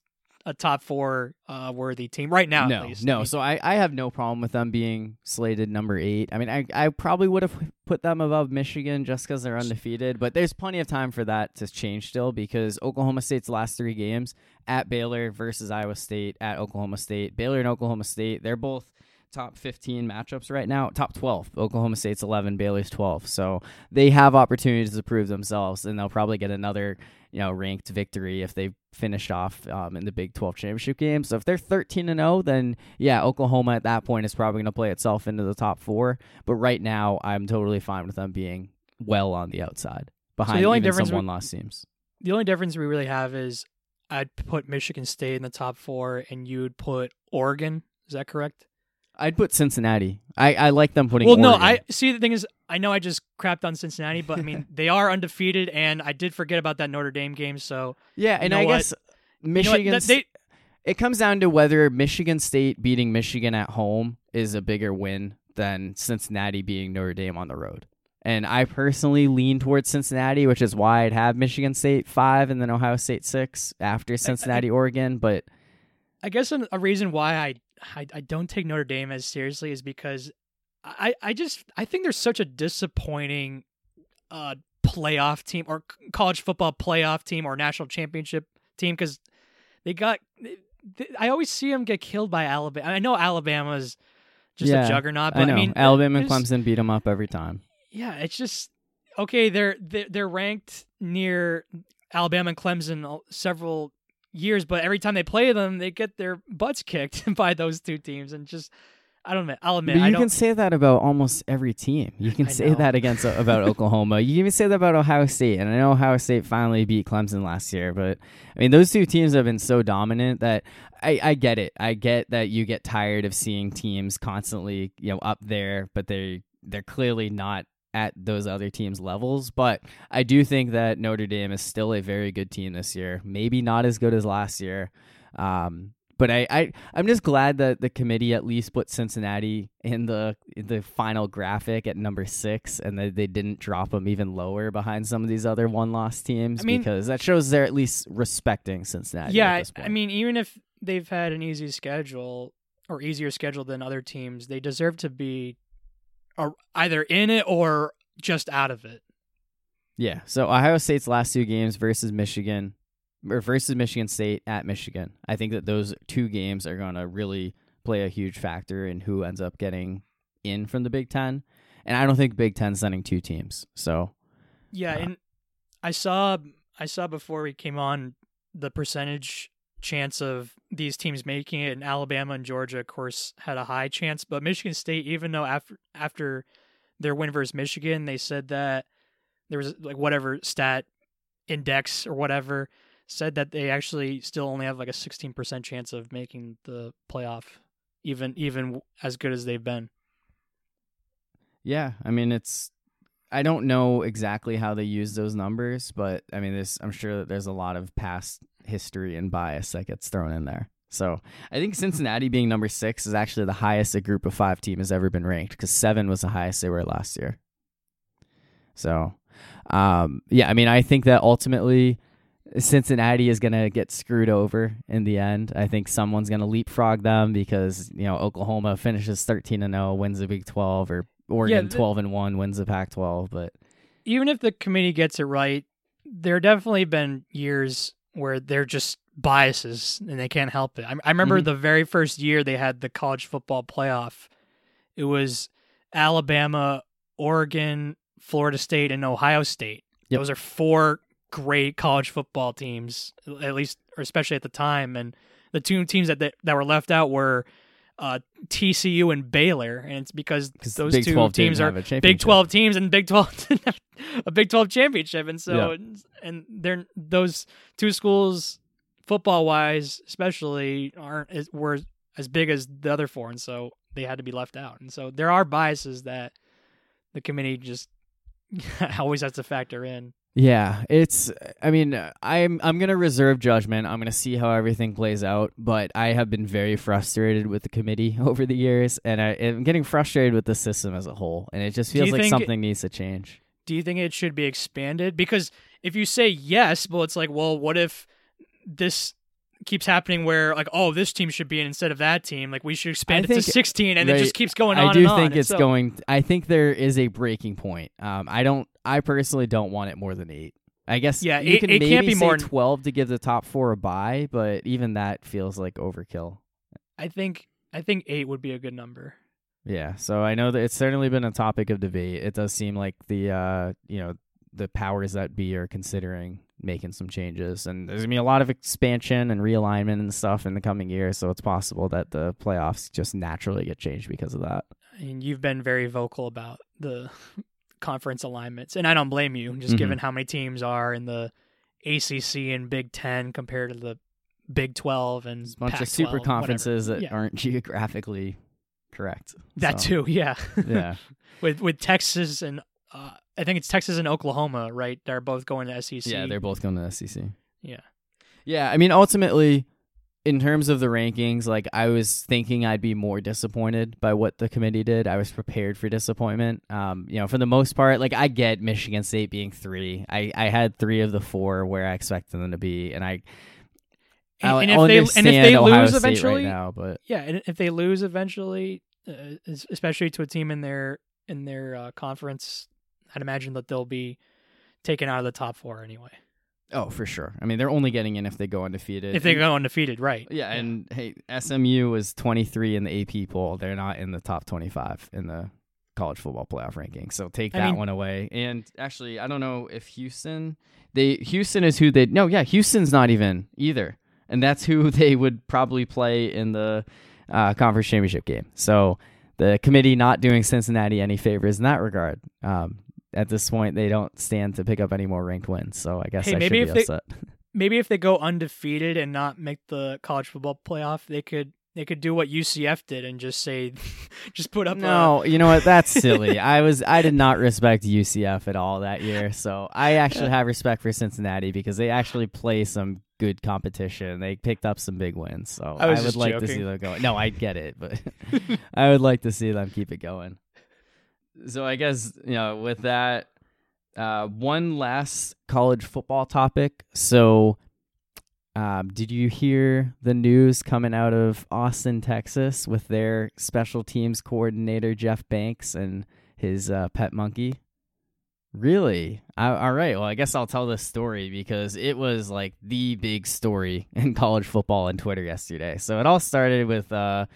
a top four uh, worthy team right now. No, at least. no. I mean, so I, I have no problem with them being slated number eight. I mean, I, I probably would have put them above Michigan just because they're undefeated, but there's plenty of time for that to change still because Oklahoma State's last three games at Baylor versus Iowa State, at Oklahoma State, Baylor and Oklahoma State, they're both top fifteen matchups right now, top twelve. Oklahoma State's eleven, Baylor's twelve. So they have opportunities to prove themselves, and they'll probably get another, you know, ranked victory if they finish off um, in the Big twelve championship game. So if they're thirteen and oh, then yeah, Oklahoma at that point is probably going to play itself into the top four. But right now, I'm totally fine with them being well on the outside behind so the only even some one-loss teams. The only difference we really have is I'd put Michigan State in the top four, and you'd put Oregon. Is that correct? I'd put Cincinnati. I, I like them putting. Well, Oregon. no, I see. The thing is, I know I just crapped on Cincinnati, but I mean they are undefeated, and I did forget about that Notre Dame game. So yeah, and you know I what? guess Michigan. You know they, it comes down to whether Michigan State beating Michigan at home is a bigger win than Cincinnati beating Notre Dame on the road. And I personally lean towards Cincinnati, which is why I'd have Michigan State five and then Ohio State six after Cincinnati, I, I, Oregon. But I guess a reason why I. I, I don't take Notre Dame as seriously is because I, I just I think they're such a disappointing uh, playoff team or college football playoff team or national championship team because they got they, I always see them get killed by Alabama. I know Alabama's just yeah, a juggernaut, but I, know. I mean Alabama and Clemson beat them up every time. Yeah, it's just okay. They're they're ranked near Alabama and Clemson several. years, but every time they play them, they get their butts kicked by those two teams. And just, I don't know, I'll admit. But you I don't... can say that about almost every team. You can I say know. that against about Oklahoma. You can even say that about Ohio State. And I know Ohio State finally beat Clemson last year, but I mean, those two teams have been so dominant that I, I get it. I get that you get tired of seeing teams constantly, you know, up there, but they they're clearly not at those other teams' levels, but I do think that Notre Dame is still a very good team this year. Maybe not as good as last year, um, but I, I I'm just glad that the committee at least put Cincinnati in the in the final graphic at number six, and that they didn't drop them even lower behind some of these other one-loss teams I mean, because that shows they're at least respecting Cincinnati. Yeah, at this point. I mean, even if they've had an easy schedule or easier schedule than other teams, they deserve to be. Are either in it or just out of it. Yeah. So Ohio State's last two games versus Michigan, or versus Michigan State at Michigan. I think that those two games are going to really play a huge factor in who ends up getting in from the Big Ten. And I don't think Big Ten's sending two teams. So yeah, uh, and I saw I saw before we came on the percentage chance of these teams making it, and Alabama and Georgia, of course, had a high chance. But Michigan State, even though after after their win versus Michigan, they said that there was like whatever stat index or whatever said that they actually still only have like a sixteen percent chance of making the playoff, even even as good as they've been. Yeah, I mean it's. I don't know exactly how they use those numbers, but I mean, this I'm sure that there's a lot of past history and bias that gets thrown in there. So I think Cincinnati being number six is actually the highest a group of five team has ever been ranked because seven was the highest they were last year. So, um, yeah, I mean, I think that ultimately Cincinnati is going to get screwed over in the end. I think someone's going to leapfrog them because, you know, Oklahoma finishes thirteen and oh, wins the Big twelve, or Oregon yeah, the, twelve and one wins the Pac twelve, but even if the committee gets it right, there definitely been years where they're just biases and they can't help it. I, I remember mm-hmm. the very first year they had the college football playoff. It was Alabama, Oregon, Florida State, and Ohio State. Yep. Those are four great college football teams, at least, or especially at the time. And the two teams that they, that were left out were Uh, T C U and Baylor, and it's because those Big two teams are Big twelve teams, and Big twelve didn't have a Big twelve championship, and so yeah. and they're those two schools, football wise, especially aren't were as big as the other four, and so they had to be left out. And so there are biases that the committee just always has to factor in. Yeah, it's, I mean, I'm I'm going to reserve judgment. I'm going to see how everything plays out, but I have been very frustrated with the committee over the years, and I, I'm getting frustrated with the system as a whole, and it just feels like something needs to change. Do you think it should be expanded? Because if you say yes, well, it's like, well, what if this keeps happening where, like, oh, this team should be in instead of that team? Like, we should expand I it to sixteen, and right, it just keeps going on and on. I do think it's so, going, I think there is a breaking point. Um, I don't, I personally don't want it more than eight. I guess yeah, you it, can it maybe can't be say more than twelve to give the top four a bye, but even that feels like overkill. I think I think eight would be a good number. Yeah, so I know that it's certainly been a topic of debate. It does seem like the uh, you know, the powers that be are considering making some changes, and there's gonna be a lot of expansion and realignment and stuff in the coming years. So it's possible that the playoffs just naturally get changed because of that. And you've been very vocal about the conference alignments, and I don't blame you, just mm-hmm. given how many teams are in the A C C and Big Ten compared to the Big twelve and a bunch Pac twelve, of super conferences whatever. that yeah. aren't geographically correct. That so. too, yeah, yeah. with with Texas and uh, I think it's Texas and Oklahoma, right? They're both going to S E C. Yeah, they're both going to S E C. Yeah, yeah. I mean, ultimately, in terms of the rankings, like I was thinking I'd be more disappointed by what the committee did. I was prepared for disappointment. Um, you know, for the most part, like I get Michigan State being three. I, I had three of the four where I expected them to be, and I I and, and understand if they, and if they Ohio lose State eventually, right now, but yeah, and if they lose eventually, uh, especially to a team in their in their uh, conference, I'd imagine that they'll be taken out of the top four anyway. Oh, for sure. I mean, they're only getting in if they go undefeated. If they go undefeated, right. Yeah, yeah. And hey, S M U was twenty-three in the A P poll. They're not in the top twenty-five in the college football playoff ranking. So take that I mean, one away. And actually, I don't know if Houston... they Houston is who they... No, yeah, Houston's not even either. And that's who they would probably play in the uh, conference championship game. So the committee not doing Cincinnati any favors in that regard. Um At this point, they don't stand to pick up any more ranked wins, so I guess hey, I maybe should be if upset. They, maybe if they go undefeated and not make the college football playoff, they could they could do what U C F did and just say, just put up. No, a... you know what? That's silly. I was I did not respect U C F at all that year, so I actually have respect for Cincinnati because they actually play some good competition. They picked up some big wins, so I, was I would just like joking. to see them going. No, I get it, but I would like to see them keep it going. So I guess, you know, with that, uh, one last college football topic. So um, did you hear the news coming out of Austin, Texas with their special teams coordinator, Jeff Banks, and his uh, pet monkey? Really? I, all right. Well, I guess I'll tell this story because it was like the big story in college football on Twitter yesterday. So it all started with... Uh,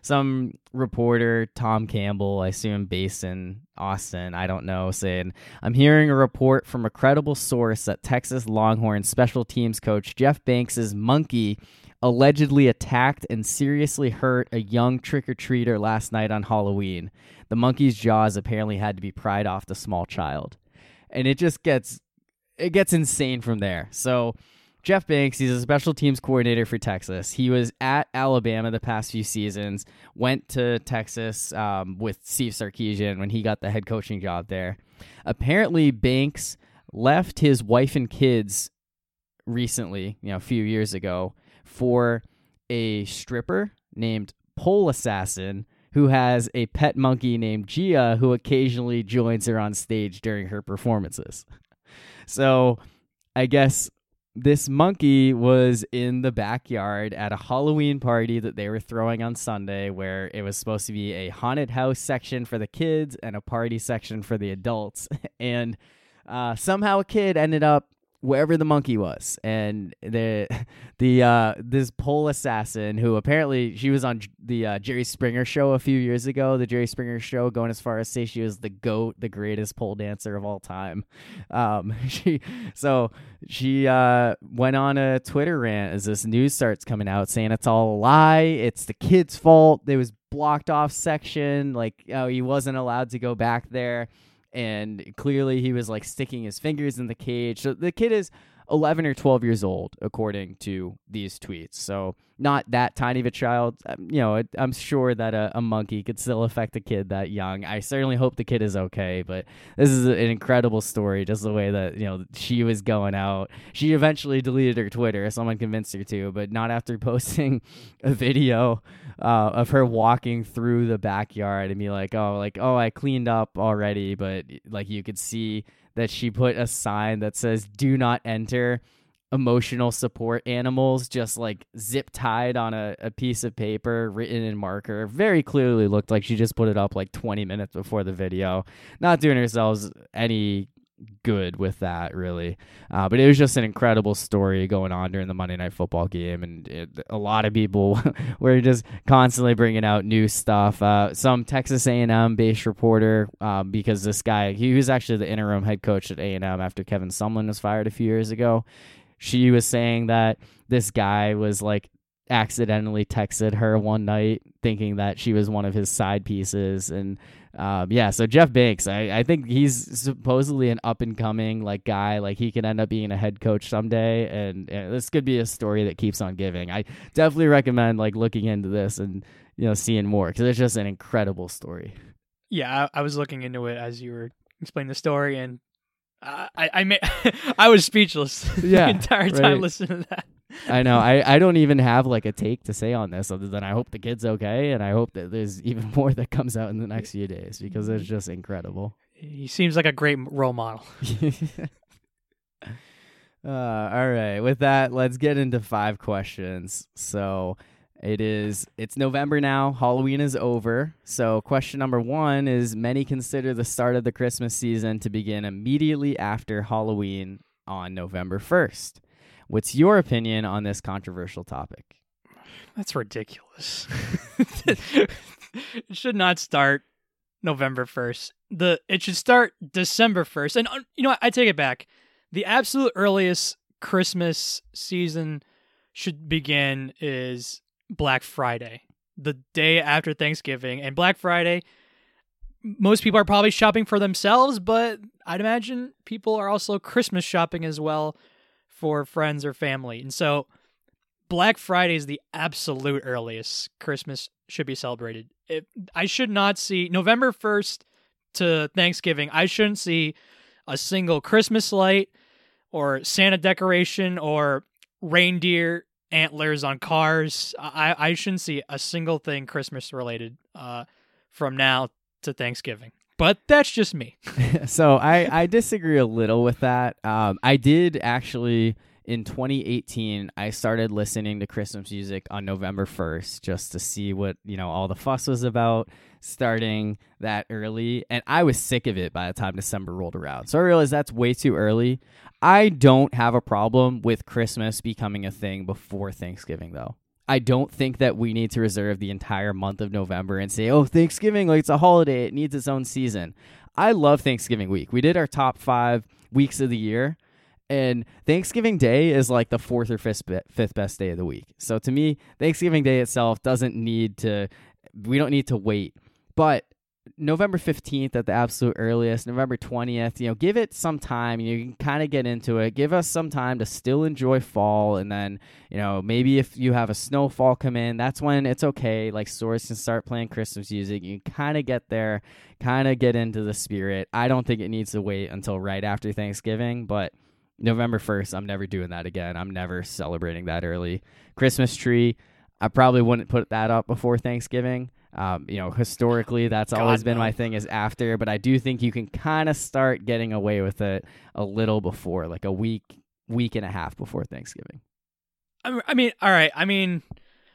Some reporter, Tom Campbell, I assume based in Austin, I don't know, saying, "I'm hearing a report from a credible source that Texas Longhorn special teams coach Jeff Banks' monkey allegedly attacked and seriously hurt a young trick-or-treater last night on Halloween. The monkey's jaws apparently had to be pried off the small child." And it just gets, it gets insane from there. So... Jeff Banks, he's a special teams coordinator for Texas. He was at Alabama the past few seasons, went to Texas um, with Steve Sarkisian when he got the head coaching job there. Apparently, Banks left his wife and kids recently, you know, a few years ago, for a stripper named Pole Assassin, who has a pet monkey named Gia, who occasionally joins her on stage during her performances. So, I guess... this monkey was in the backyard at a Halloween party that they were throwing on Sunday, where it was supposed to be a haunted house section for the kids and a party section for the adults. And uh, somehow a kid ended up wherever the monkey was. And the the uh, this Pole Assassin, who apparently she was on the uh, Jerry Springer show a few years ago, the Jerry Springer show, going as far as say she was the GOAT, the greatest pole dancer of all time. Um, she so... She uh, went on a Twitter rant as this news starts coming out saying it's all a lie. It's the kid's fault. There was blocked off section. Like, oh, he wasn't allowed to go back there. And clearly he was like sticking his fingers in the cage. So the kid is eleven or twelve years old, according to these tweets. So not that tiny of a child. You know, I'm sure that a, a monkey could still affect a kid that young. I certainly hope the kid is okay, but this is an incredible story, just the way that, you know, she was going out. She eventually deleted her Twitter. Someone convinced her to, but not after posting a video uh, of her walking through the backyard and be like, oh, like, oh, I cleaned up already. But like, you could see that she put a sign that says, do not enter emotional support animals, just like zip tied on a, a piece of paper written in marker. Very clearly looked like she just put it up like twenty minutes before the video. Not doing ourselves any good with that, really. Uh, but it was just an incredible story going on during the Monday Night Football game. And it, a lot of people were just constantly bringing out new stuff. Uh, some Texas A and M based reporter, um, because this guy, he was actually the interim head coach at A and M after Kevin Sumlin was fired a few years ago. She was saying that this guy was like accidentally texted her one night thinking that she was one of his side pieces. And um, yeah, so Jeff Banks, I, I think he's supposedly an up and coming like guy, like he could end up being a head coach someday. And, and this could be a story that keeps on giving. I definitely recommend like looking into this and, you know, seeing more, because it's just an incredible story. Yeah. I, I was looking into it as you were explaining the story, and I I, I, may, I was speechless yeah, the entire time right. listening to that. I know. I, I don't even have like a take to say on this, other than I hope the kid's okay, and I hope that there's even more that comes out in the next few days, because it's just incredible. He seems like a great role model. uh, all right. With that, let's get into five questions. So it is, it's November now. Halloween is over. So question number one is, many consider the start of the Christmas season to begin immediately after Halloween on November first. What's your opinion on this controversial topic? That's ridiculous. It should not start November first. The It should start December first. And you know what? I take it back. The absolute earliest Christmas season should begin is Black Friday, the day after Thanksgiving. And Black Friday, most people are probably shopping for themselves, but I'd imagine people are also Christmas shopping as well for friends or family. And so Black Friday is the absolute earliest Christmas should be celebrated. It, I should not see November first to Thanksgiving. I shouldn't see a single Christmas light or Santa decoration or reindeer antlers on cars. I, I shouldn't see a single thing Christmas related uh, from now to Thanksgiving. But that's just me. So I, I disagree a little with that. Um, I did actually, in twenty eighteen, I started listening to Christmas music on November first just to see what, you know, all the fuss was about starting that early. And I was sick of it by the time December rolled around. So I realized that's way too early. I don't have a problem with Christmas becoming a thing before Thanksgiving, though. I don't think that we need to reserve the entire month of November and say, oh, Thanksgiving, like it's a holiday. It needs its own season. I love Thanksgiving week. We did our top five weeks of the year, and Thanksgiving Day is like the fourth or fifth, fifth best day of the week. So to me, Thanksgiving Day itself doesn't need to, we don't need to wait. But November fifteenth at the absolute earliest, November twentieth, you know, give it some time. You can kind of get into it. Give us some time to still enjoy fall. And then, you know, maybe if you have a snowfall come in, that's when it's okay. Like, stores can start playing Christmas music. You can kind of get there, kind of get into the spirit. I don't think it needs to wait until right after Thanksgiving, but November first, I'm never doing that again. I'm never celebrating that early. Christmas tree, I probably wouldn't put that up before Thanksgiving. Um, you know, historically, that's God, always been no. my thing is after, but I do think you can kind of start getting away with it a little before, like a week, week and a half before Thanksgiving. I mean, all right. I mean,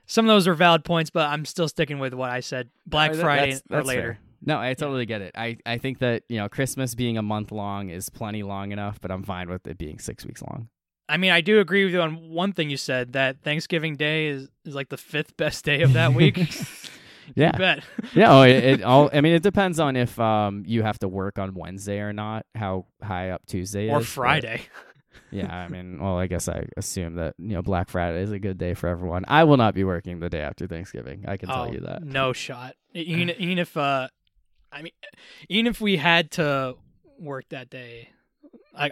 some of those are valid points, but I'm still sticking with what I said. Black no, that, Friday that's, that's or later. Fair. No, I totally yeah. get it. I, I think that, you know, Christmas being a month long is plenty long enough, but I'm fine with it being six weeks long. I mean, I do agree with you on one thing you said, that Thanksgiving Day is, is like the fifth best day of that week. Yeah. You bet. yeah. Oh, it, it all. I mean, it depends on if um you have to work on Wednesday or not. How high up Tuesday or is, Friday. But, yeah. I mean, well, I guess I assume that, you know, Black Friday is a good day for everyone. I will not be working the day after Thanksgiving. I can oh, tell you that. No shot. Even, even if uh, I mean, even if we had to work that day, I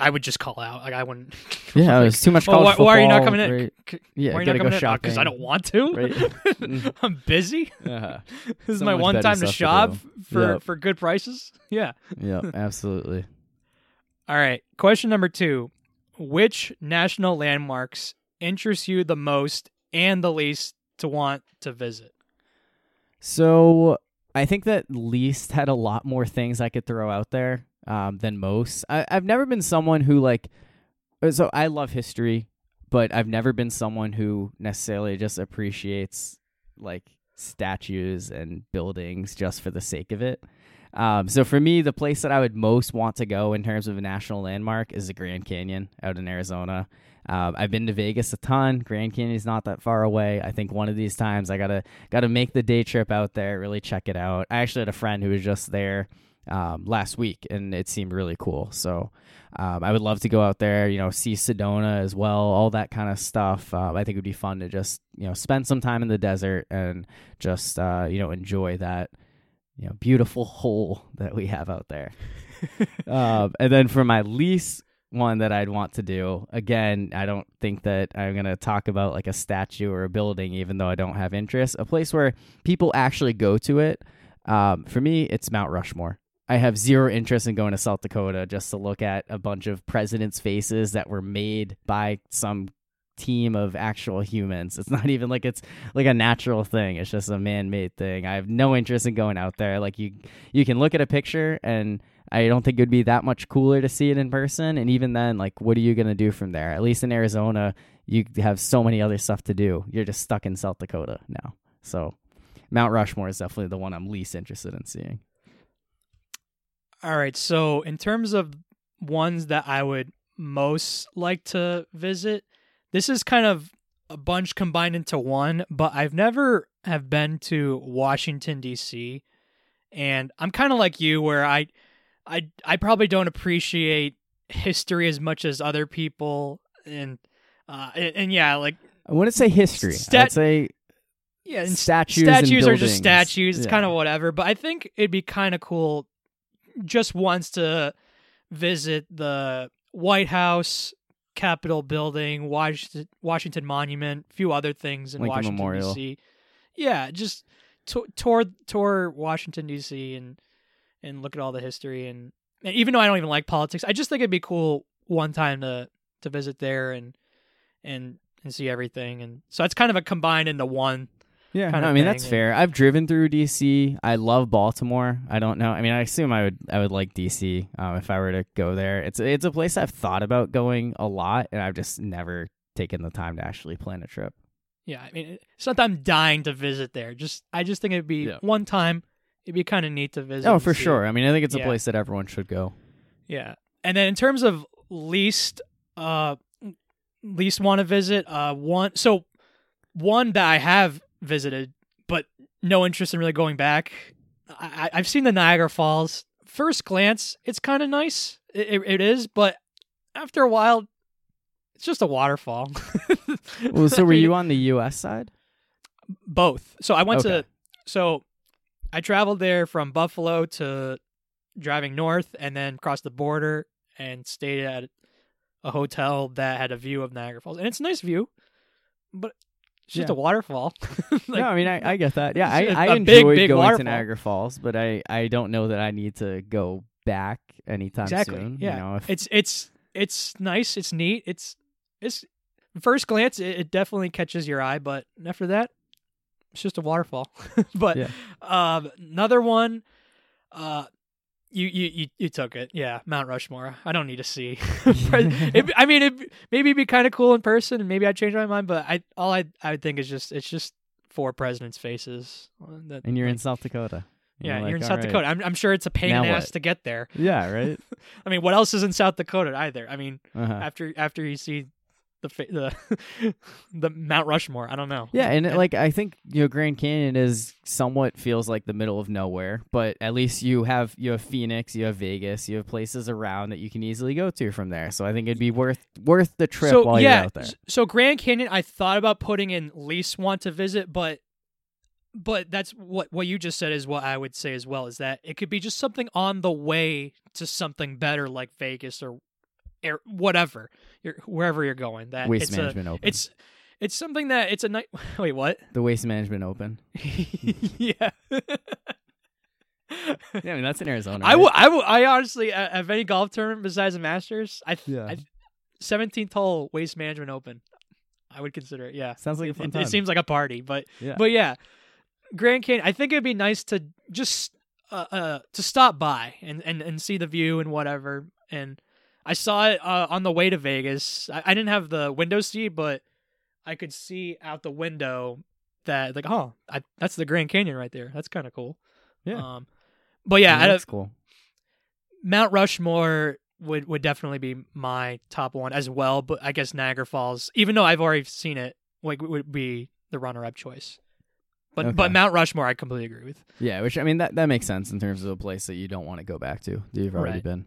I I would just call out. Like I wouldn't. Yeah, like, it's too much. College well, why, football, why are you not coming in? Right? Yeah, why you gotta go shopping. Because I don't want to. Right. I'm busy. Uh-huh. This is so my one time to shop to for yep. for good prices. Yeah. Yeah, absolutely. All right. Question number two: which national landmarks interest you the most and the least to want to visit? So I think that least had a lot more things I could throw out there. Um, than most. I, I've never been someone who like, so I love history, but I've never been someone who necessarily just appreciates like statues and buildings just for the sake of it. Um, so for me, the place that I would most want to go in terms of a national landmark is the Grand Canyon out in Arizona. Um, I've been to Vegas a ton. Grand Canyon's not that far away. I think one of these times I gotta gotta make the day trip out there, really check it out. I actually had a friend who was just there um last week and it seemed really cool, so um I would love to go out there, you know, see Sedona as well, all that kind of stuff. um, I think it would be fun to just, you know, spend some time in the desert and just uh you know, enjoy that, you know, beautiful hole that we have out there. Um and then for my least one that I'd want to do, again, I don't think that I'm going to talk about like a statue or a building, even though I don't have interest, a place where people actually go to it. Um for me, it's Mount Rushmore. I have zero interest in going to South Dakota just to look at a bunch of presidents' faces that were made by some team of actual humans. It's not even like it's like a natural thing. It's just a man-made thing. I have no interest in going out there. Like you, you can look at a picture and I don't think it would be that much cooler to see it in person. And even then, like, what are you going to do from there? At least in Arizona, you have so many other stuff to do. You're just stuck in South Dakota now. So Mount Rushmore is definitely the one I'm least interested in seeing. All right, so in terms of ones that I would most like to visit, this is kind of a bunch combined into one, but I've never have been to Washington, D C, and I'm kind of like you where I, I, I probably don't appreciate history as much as other people, and uh, and, and yeah, like... I wouldn't say history. Stat- I'd say... Yeah, and statues Statues and are just statues. It's yeah. kind of whatever, but I think it'd be kind of cool... just wants to visit the White House, Capitol Building, Washington, Washington Monument, a few other things in Lincoln Washington, Memorial. D C Yeah, just t- tour tour Washington, D C and and look at all the history. And, and even though I don't even like politics, I just think it'd be cool one time to, to visit there and and and see everything. And so it's kind of a combined into one. Yeah, no, I mean, that's and, fair. I've driven through D C. I love Baltimore. I don't know. I mean, I assume I would I would like D C um, if I were to go there. It's it's a place I've thought about going a lot, and I've just never taken the time to actually plan a trip. Yeah, I mean, it's not that I'm dying to visit there. Just I just think it'd be yeah. one time. It'd be kind of neat to visit. Oh, for sure. It. I mean, I think it's yeah. a place that everyone should go. Yeah. And then in terms of least uh, least want to visit, uh, one so one that I have visited, but no interest in really going back. I, I've seen the Niagara Falls. First glance, it's kind of nice. It, it is, but after a while, it's just a waterfall. Well, so were you on the U S side? Both. So I went okay. to. So I traveled there from Buffalo to driving north, and then crossed the border and stayed at a hotel that had a view of Niagara Falls, and it's a nice view, but. It's just yeah. a waterfall. Like, no, I mean, I, I get that. Yeah, I, I enjoyed big, big going waterfall. to Niagara Falls, but I, I don't know that I need to go back anytime exactly. soon. Yeah. You know, if... It's it's it's nice. It's neat. It's it's first glance, it, it definitely catches your eye, but after that, it's just a waterfall. But yeah. um, another one, uh, you, you you you took it. Yeah, Mount Rushmore. I don't need to see. it, I mean, it maybe it'd be kind of cool in person, and maybe I'd change my mind. But I all I I would think is just it's just four presidents' faces. That, and you're like, in South Dakota. And yeah, you're, like, you're in South right. Dakota. I'm I'm sure it's a pain in the ass to get there. Yeah, right. I mean, what else is in South Dakota either? I mean, uh-huh. after after you see. The the the Mount Rushmore. I don't know. Yeah, and it, like I think you know, Grand Canyon is somewhat feels like the middle of nowhere, but at least you have you have Phoenix, you have Vegas, you have places around that you can easily go to from there. So I think it'd be worth worth the trip so, while yeah, you're out there. So Grand Canyon, I thought about putting in least want to visit, but But that's what what you just said is what I would say as well, is that it could be just something on the way to something better, like Vegas or air, whatever, you're, wherever you're going. That Waste it's Management a, Open. It's it's something that it's a night. Wait, what? The Waste Management Open. Yeah. Yeah, I mean, that's in Arizona. I, right? will, I, will, I honestly, uh, have any golf tournament besides the Masters, I, yeah. I seventeenth hole Waste Management Open, I would consider it. Yeah, sounds like a fun it, time. It seems like a party, but yeah. but yeah, Grand Canyon. I think it'd be nice to just uh, uh to stop by and, and, and see the view and whatever. And I saw it uh, on the way to Vegas. I, I didn't have the window seat, but I could see out the window that like, oh, I, that's the Grand Canyon right there. That's kind of cool. Yeah. Um, But yeah, yeah that's I, cool. Mount Rushmore would, would definitely be my top one as well. But I guess Niagara Falls, even though I've already seen it, like would be the runner-up choice. But okay. but Mount Rushmore, I completely agree with. Yeah, which I mean that, that makes sense in terms of a place that you don't want to go back to. That you've already right. been.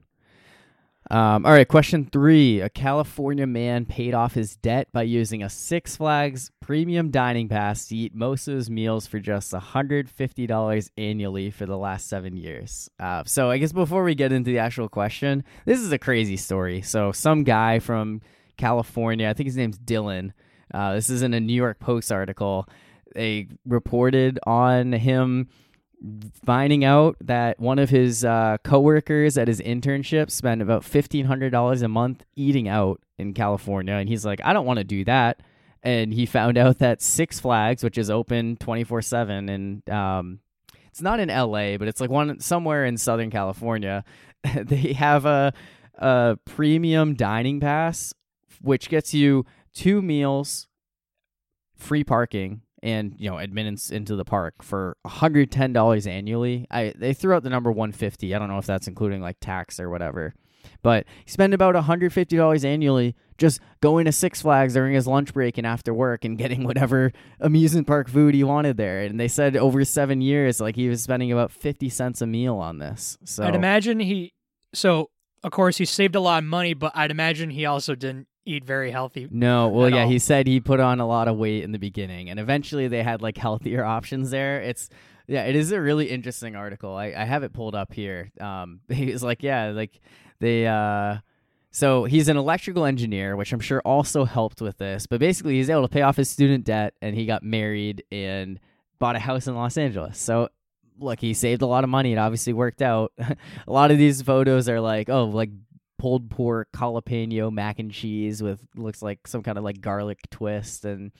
Um, all right, question three: a California man paid off his debt by using a Six Flags premium dining pass to eat most of his meals for just one hundred fifty dollars annually for the last seven years. Uh, so I guess before we get into the actual question, this is a crazy story. So some guy from California, I think his name's Dylan. Uh, this is in a New York Post article. They reported on him finding out that one of his uh, coworkers at his internship spent about fifteen hundred dollars a month eating out in California. And he's like, I don't want to do that. And he found out that Six Flags, which is open twenty-four seven, and um, it's not in L A, but it's like one somewhere in Southern California, they have a, a premium dining pass, which gets you two meals, free parking, and you know, admittance into the park for one hundred ten dollars annually. I they threw out the number one hundred fifty. I don't know if that's including like tax or whatever, but he spent about one hundred fifty dollars annually just going to Six Flags during his lunch break and after work and getting whatever amusement park food he wanted there. And they said over seven years, like he was spending about fifty cents a meal on this. So I'd imagine he. So of course he saved a lot of money, but I'd imagine he also didn't eat very healthy. No, well, yeah, all. He said he put on a lot of weight in the beginning, and eventually they had like healthier options there. It's, yeah, it is a really interesting article. I, I have it pulled up here. Um, he was like, yeah, like they, uh, so he's an electrical engineer, which I'm sure also helped with this, but basically he's able to pay off his student debt and he got married and bought a house in Los Angeles. So look, he saved a lot of money. It obviously worked out. A lot of these photos are like, oh, like, pulled pork, jalapeno, mac and cheese with looks like some kind of like garlic twist. And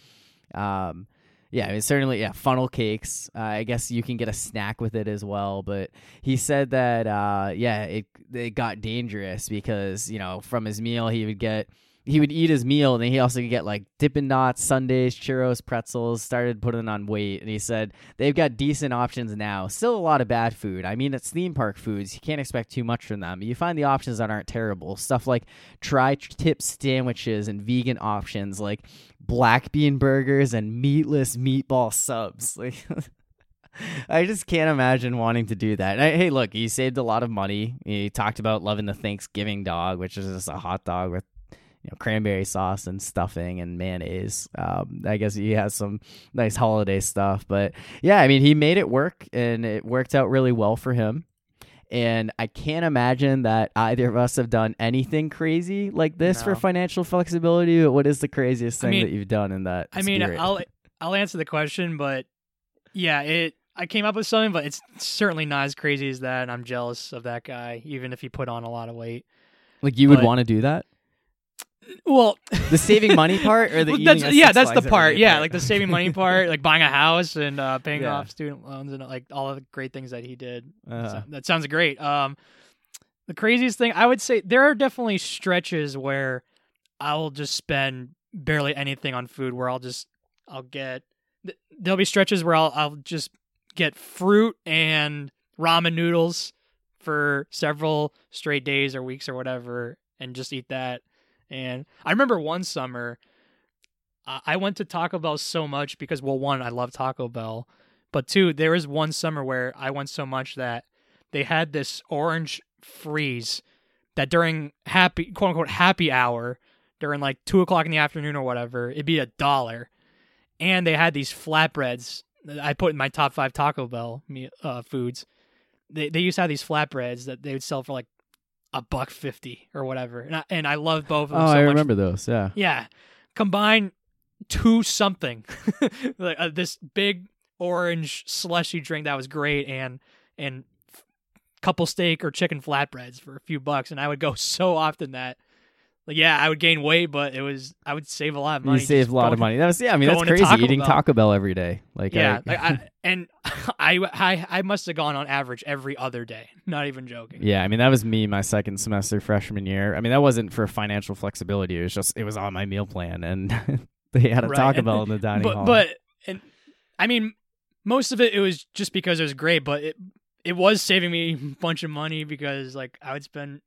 um, yeah, I mean, certainly, yeah, funnel cakes. Uh, I guess you can get a snack with it as well. But he said that, uh, yeah, it, it got dangerous because, you know, from his meal, he would get, he would eat his meal and then he also could get like Dippin' Dots, sundaes, churros, pretzels, started putting on weight. And he said they've got decent options now. Still a lot of bad food. I mean, it's theme park foods. You can't expect too much from them. You find the options that aren't terrible. Stuff like tri-tip sandwiches and vegan options like black bean burgers and meatless meatball subs. Like, I just can't imagine wanting to do that. I, hey, look, he saved a lot of money. He talked about loving the Thanksgiving dog, which is just a hot dog with You know, cranberry sauce and stuffing and mayonnaise. Um, I guess he has some nice holiday stuff. But yeah, I mean, he made it work and it worked out really well for him. And I can't imagine that either of us have done anything crazy like this no. for financial flexibility. But what is the craziest thing I mean, that you've done in that I mean, spirit? I'll I'll answer the question, but yeah, it. I came up with something, but it's certainly not as crazy as that. And I'm jealous of that guy, even if he put on a lot of weight. Like you but, would want to do that? Well, the saving money part, or the well, that's, yeah, that's the part, yeah, part. Like the saving money part, like buying a house and uh, paying yeah. off student loans and like all of the great things that he did. Uh-huh. So, that sounds great. Um, the craziest thing I would say there are definitely stretches where I'll just spend barely anything on food. Where I'll just I'll get there'll be stretches where I'll I'll just get fruit and ramen noodles for several straight days or weeks or whatever, and just eat that. And I remember one summer, uh, I went to Taco Bell so much because, well, one, I love Taco Bell. But two, there was one summer where I went so much that they had this orange freeze that during happy, quote unquote, happy hour, during like two o'clock in the afternoon or whatever, it'd be a dollar. And they had these flatbreads I put in my top five Taco Bell uh, foods. They they used to have these flatbreads that they would sell for like a buck fifty or whatever, and I and I love both of them. Oh, so I much. remember those. Yeah, yeah. Combine two something, like uh, this big orange slushy drink that was great, and and couple steak or chicken flatbreads for a few bucks, and I would go so often that. Like, yeah, I would gain weight, but it was I would save a lot of money. You save a lot of money. That was, yeah, I mean, that's crazy, Taco eating Bell. Taco Bell every day. Like, yeah, I, like I, and I, I, I must have gone on average every other day. Not even joking. Yeah, I mean, that was me my second semester freshman year. I mean, that wasn't for financial flexibility. It was just, it was on my meal plan, and they had a right. Taco Bell in the dining but, hall. But, and I mean, most of it, it was just because it was great, but it, it was saving me a bunch of money because, like, I would spend,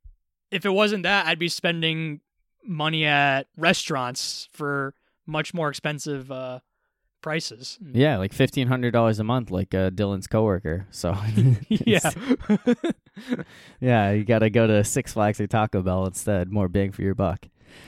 if it wasn't that, I'd be spending money at restaurants for much more expensive uh, prices. Yeah, like fifteen hundred dollars a month, like uh, Dylan's coworker. So yeah, yeah, you got to go to Six Flags or Taco Bell instead. More bang for your buck.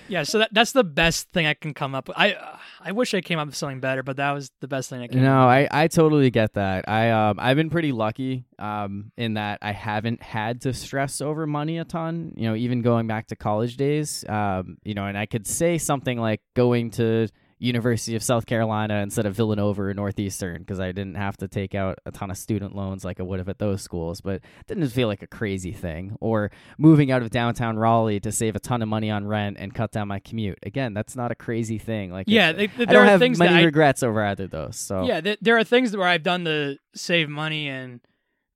Yeah, so that that's the best thing I can come up with. I uh, I wish I came up with something better, but that was the best thing I came. No, up with. I I totally get that. I um I've been pretty lucky um in that I haven't had to stress over money a ton. You know, even going back to college days, um you know, and I could say something like going to University of South Carolina instead of Villanova or Northeastern because I didn't have to take out a ton of student loans like I would have at those schools, but it didn't feel like a crazy thing. Or moving out of downtown Raleigh to save a ton of money on rent and cut down my commute. Again, that's not a crazy thing. Like, yeah, they, they, I don't have many I, regrets over either of those. So yeah, th- there are things where I've done to save money and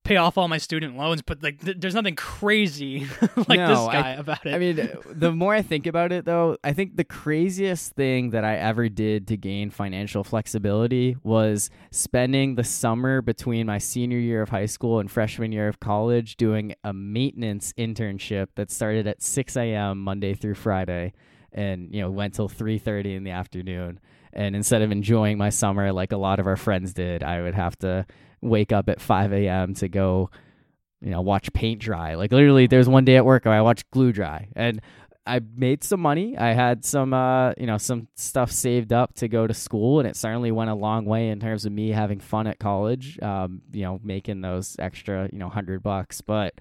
pay off all my student loans, but like, th- there's nothing crazy like no, this guy I, about it. I mean, the more I think about it, though, I think the craziest thing that I ever did to gain financial flexibility was spending the summer between my senior year of high school and freshman year of college doing a maintenance internship that started at six a.m. Monday through Friday and, you know, went till three thirty in the afternoon. And instead of enjoying my summer like a lot of our friends did, I would have to wake up at five a.m. to go, you know, watch paint dry. Like, literally, there's one day at work where I watched glue dry, and I made some money. I had some, uh, you know, some stuff saved up to go to school, and it certainly went a long way in terms of me having fun at college. Um, you know, making those extra, you know, hundred bucks. But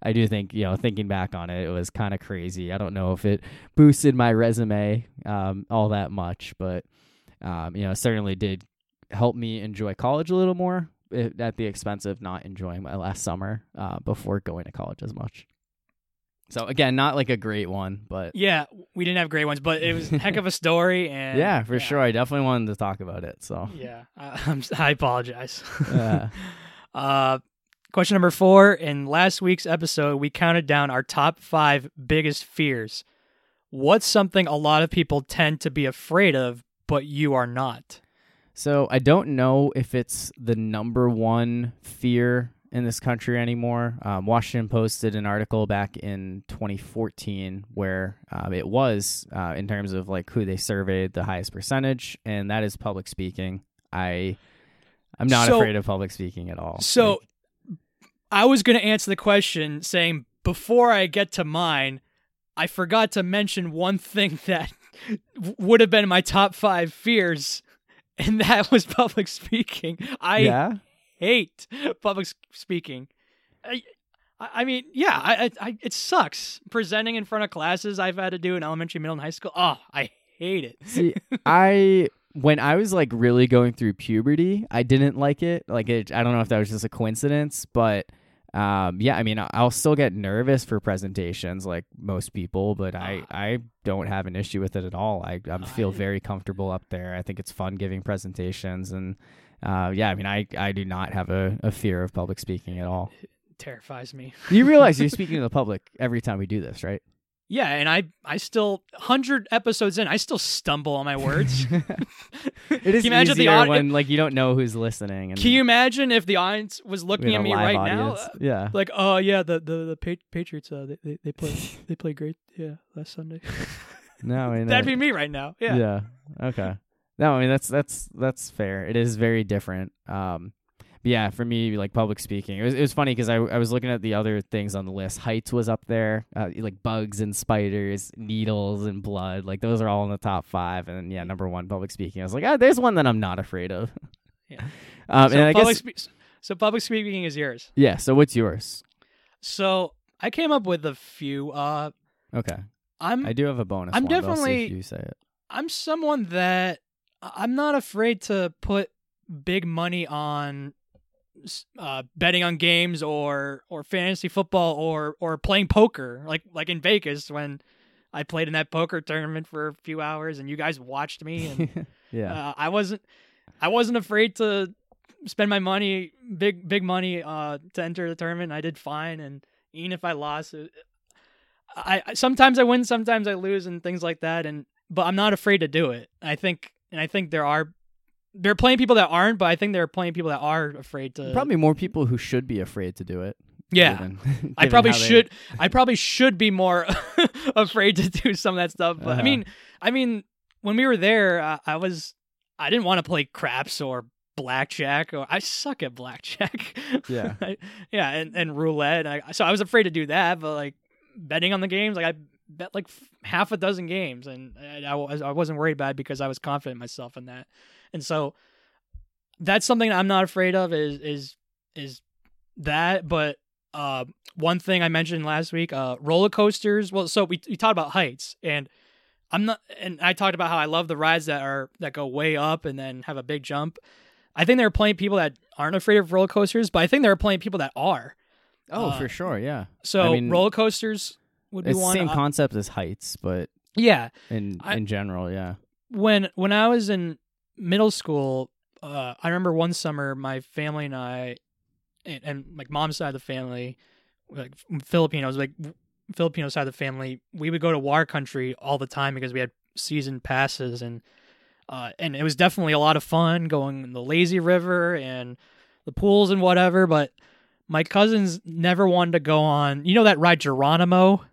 I do think, you know, thinking back on it, it was kind of crazy. I don't know if it boosted my resume, um, all that much, but um, you know, it certainly did help me enjoy college a little more, at the expense of not enjoying my last summer uh, before going to college as much. So again, not like a great one, but yeah, we didn't have great ones, but it was a heck of a story. And yeah, for yeah. sure. I definitely wanted to talk about it. So yeah, I, I'm, I apologize. Yeah. uh, question number four. In last week's episode, we counted down our top five biggest fears. What's something a lot of people tend to be afraid of, but you are not? So I don't know if it's the number one fear in this country anymore. Um, Washington posted an article back in twenty fourteen where um, it was uh, in terms of like who they surveyed, the highest percentage, and that is public speaking. I I'm not so, afraid of public speaking at all. So like, I was going to answer the question saying before I get to mine, I forgot to mention one thing that would have been my top five fears. And that was public speaking. I yeah. hate public speaking. I, I mean, yeah, I, I, it sucks. Presenting in front of classes, I've had to do in elementary, middle, and high school. Oh, I hate it. See, I when I was like really going through puberty, I didn't like it. Like, it, I don't know if that was just a coincidence, but um, yeah, I mean, I'll still get nervous for presentations, like most people, but uh, I, I don't have an issue with it at all. I, I feel very comfortable up there. I think it's fun giving presentations, and uh, yeah, I mean, I, I do not have a, a fear of public speaking at all. It terrifies me. You realize you're speaking to the public every time we do this, right? Yeah, and I, I still one hundred episodes in, I still stumble on my words. It is easier the aud- when like you don't know who's listening. And can you imagine if the audience was looking at me right audience. now? Uh, yeah, like oh yeah, the the, the pa- Patriots uh, they, they they play they play great yeah last Sunday. No, I mean, that'd be me right now. Yeah. Yeah. Okay. No, I mean that's that's that's fair. It is very different. Um. Yeah, for me, like public speaking, it was it was funny because I, I was looking at the other things on the list. Heights was up there, uh, like bugs and spiders, needles and blood. Like those are all in the top five. And then, yeah, number one, public speaking. I was like, ah, oh, there's one that I'm not afraid of. Yeah. Um, so and I guess spe- so. Public speaking is yours. Yeah. So what's yours? So I came up with a few. Uh, okay. I'm. I do have a bonus. I'm one, definitely. If you say it. I'm someone that I'm not afraid to put big money on uh, betting on games or, or fantasy football or or playing poker, like like in Vegas when I played in that poker tournament for a few hours and you guys watched me. And, yeah, uh, I wasn't I wasn't afraid to spend my money, big big money, uh, to enter the tournament. I did fine, and even if I lost, it, I, I sometimes I win, sometimes I lose, and things like that. And but I'm not afraid to do it. I think, and I think there are. There are plenty of people that aren't, but I think there are plenty of people that are afraid to. Probably more people who should be afraid to do it. Yeah, given, given I probably should. They... I probably should be more afraid to do some of that stuff. But uh-huh. I mean, I mean, when we were there, I, I was. I didn't want to play craps or blackjack, or I suck at blackjack. Yeah, I, yeah, and, and roulette. And I, so I was afraid to do that, but like betting on the games, like I bet like half a dozen games, and I, I, I wasn't worried about it because I was confident in myself in that. And so that's something that I'm not afraid of is is is that. But uh, one thing I mentioned last week, uh, roller coasters. Well, so we we talked about heights, and I'm not, and I talked about how I love the rides that are that go way up and then have a big jump. I think there are plenty of people that aren't afraid of roller coasters, but I think there are plenty of people that are. Oh, uh, for sure, yeah. So I mean, roller coasters would be one. It's the same uh, concept as heights, but yeah, in I, in general, yeah. When when I was in middle school, uh, I remember one summer my family and I, and, and like mom's side of the family, like Filipinos, like Filipino side of the family, we would go to War Country all the time because we had season passes, and uh, and it was definitely a lot of fun going in the lazy river and the pools and whatever. But my cousins never wanted to go on, you know, that ride Geronimo,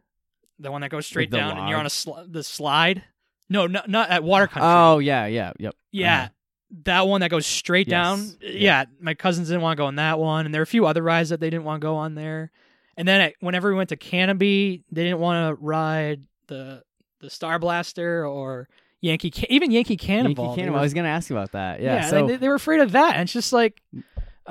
the one that goes straight down log. And you're on a sl- the slide. No, not not at Water Country. Oh yeah, yeah, yep. Yeah, mm-hmm. That one that goes straight yes. down. Yeah. yeah, my cousins didn't want to go on that one, and there were a few other rides that they didn't want to go on there. And then I, whenever we went to Canopy, they didn't want to ride the the Star Blaster or Yankee, even Yankee Cannonball. Yankee Cannonball. Were, I was going to ask you about that. Yeah, yeah so, they, they were afraid of that, and it's just like,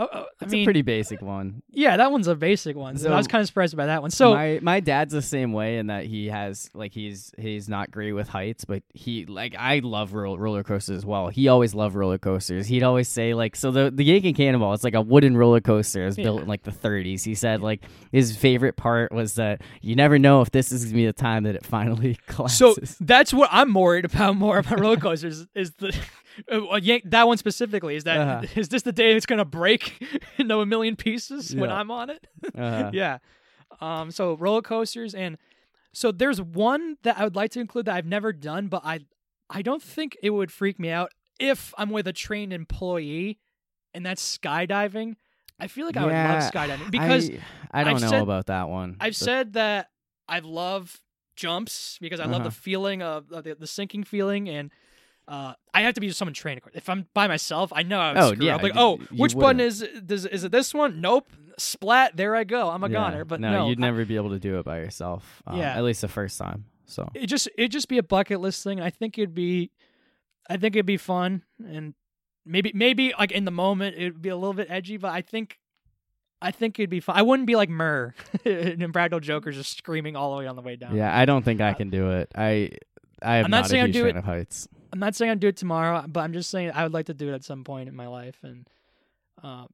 oh, oh, I mean, a pretty basic one. Yeah, that one's a basic one. So I was kind of surprised by that one. So my, my dad's the same way in that he has like he's he's not great with heights, but he like I love roller, roller coasters as well. He always loved roller coasters. He'd always say like so the the Yankee Cannonball. It's like a wooden roller coaster. It was yeah. built in like the thirties. He said like his favorite part was that you never know if this is gonna be the time that it finally collapses. So that's what I'm worried about more about roller coasters is the. Uh, Yank, that one specifically is that uh-huh. is this the day it's gonna break into a million pieces yeah. when I'm on it? uh-huh. Yeah. Um. So roller coasters, and so there's one that I would like to include that I've never done, but I I don't think it would freak me out if I'm with a trained employee, and that's skydiving. I feel like I yeah, would love skydiving because I, I don't I've know said, about that one. I've but... said that I love jumps because I uh-huh. love the feeling of, of the, the sinking feeling and. Uh, I have to be someone trained. If I'm by myself, I know I would oh, screw yeah, up. Like, you, oh, which button is does is it this one? Nope. Splat. There I go. I'm a yeah, goner. But no, no you'd I, never be able to do it by yourself. Um, yeah. At least the first time. So it just it'd just be a bucket list thing. I think it'd be, I think it'd be fun, and maybe maybe like in the moment it'd be a little bit edgy, but I think. I think it'd be fun. I wouldn't be like Murr and Practical Joker just screaming all the way on the way down. Yeah, I don't think I can do it. I I am I'm not, not saying a huge fan of heights. I'm not saying I'd do it tomorrow, but I'm just saying I would like to do it at some point in my life. And uh,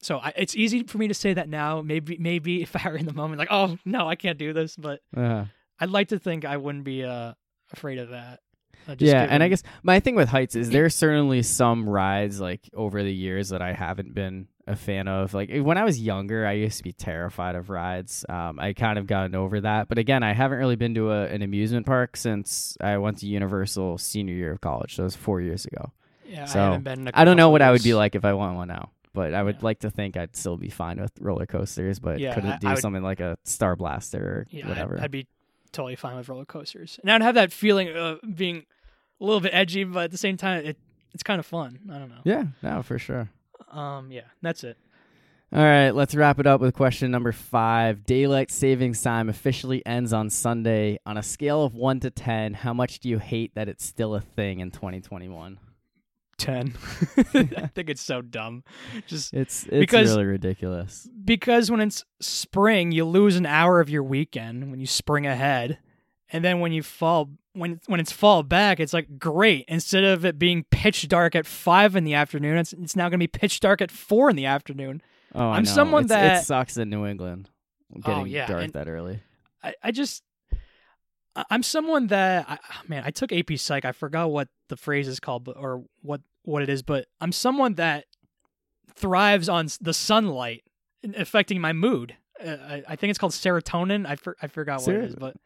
so I, it's easy for me to say that now. Maybe maybe if I were in the moment, like, oh, no, I can't do this. But uh-huh. I'd like to think I wouldn't be uh, afraid of that. Just yeah, kidding. And I guess my thing with heights is there's certainly some rides like over the years that I haven't been a fan of. Like when I was younger, I used to be terrified of rides. Um, I kind of gotten over that, but again, I haven't really been to a, an amusement park since I went to Universal senior year of college. So it was four years ago. Yeah, so I haven't been. I don't know what years. I would be like if I went one now, but I would yeah. like to think I'd still be fine with roller coasters. But yeah, couldn't I, do I would, something like a Star Blaster or yeah, whatever. I'd, I'd be totally fine with roller coasters, and I'd have that feeling of being a little bit edgy, but at the same time, it it's kind of fun. I don't know. Yeah, no, for sure. Um, yeah, that's it. All right, let's wrap it up with question number five. Daylight savings time officially ends on Sunday. On a scale of one to ten, how much do you hate that it's still a thing in twenty twenty-one? ten. I think it's so dumb. Just it's it's because, really ridiculous. Because when it's spring, you lose an hour of your weekend when you spring ahead, and then when you fall when when it's fall back, it's like great. Instead of it being pitch dark at five in the afternoon, it's it's now going to be pitch dark at four in the afternoon. Oh, I'm I know. someone it's, that it sucks in New England getting oh, yeah. dark and that early. I, I just. I'm someone that, I, man, I took A P Psych. I forgot what the phrase is called but, or what, what it is, but I'm someone that thrives on the sunlight affecting my mood. Uh, I, I think it's called serotonin. I for, I forgot what Ser- it is, but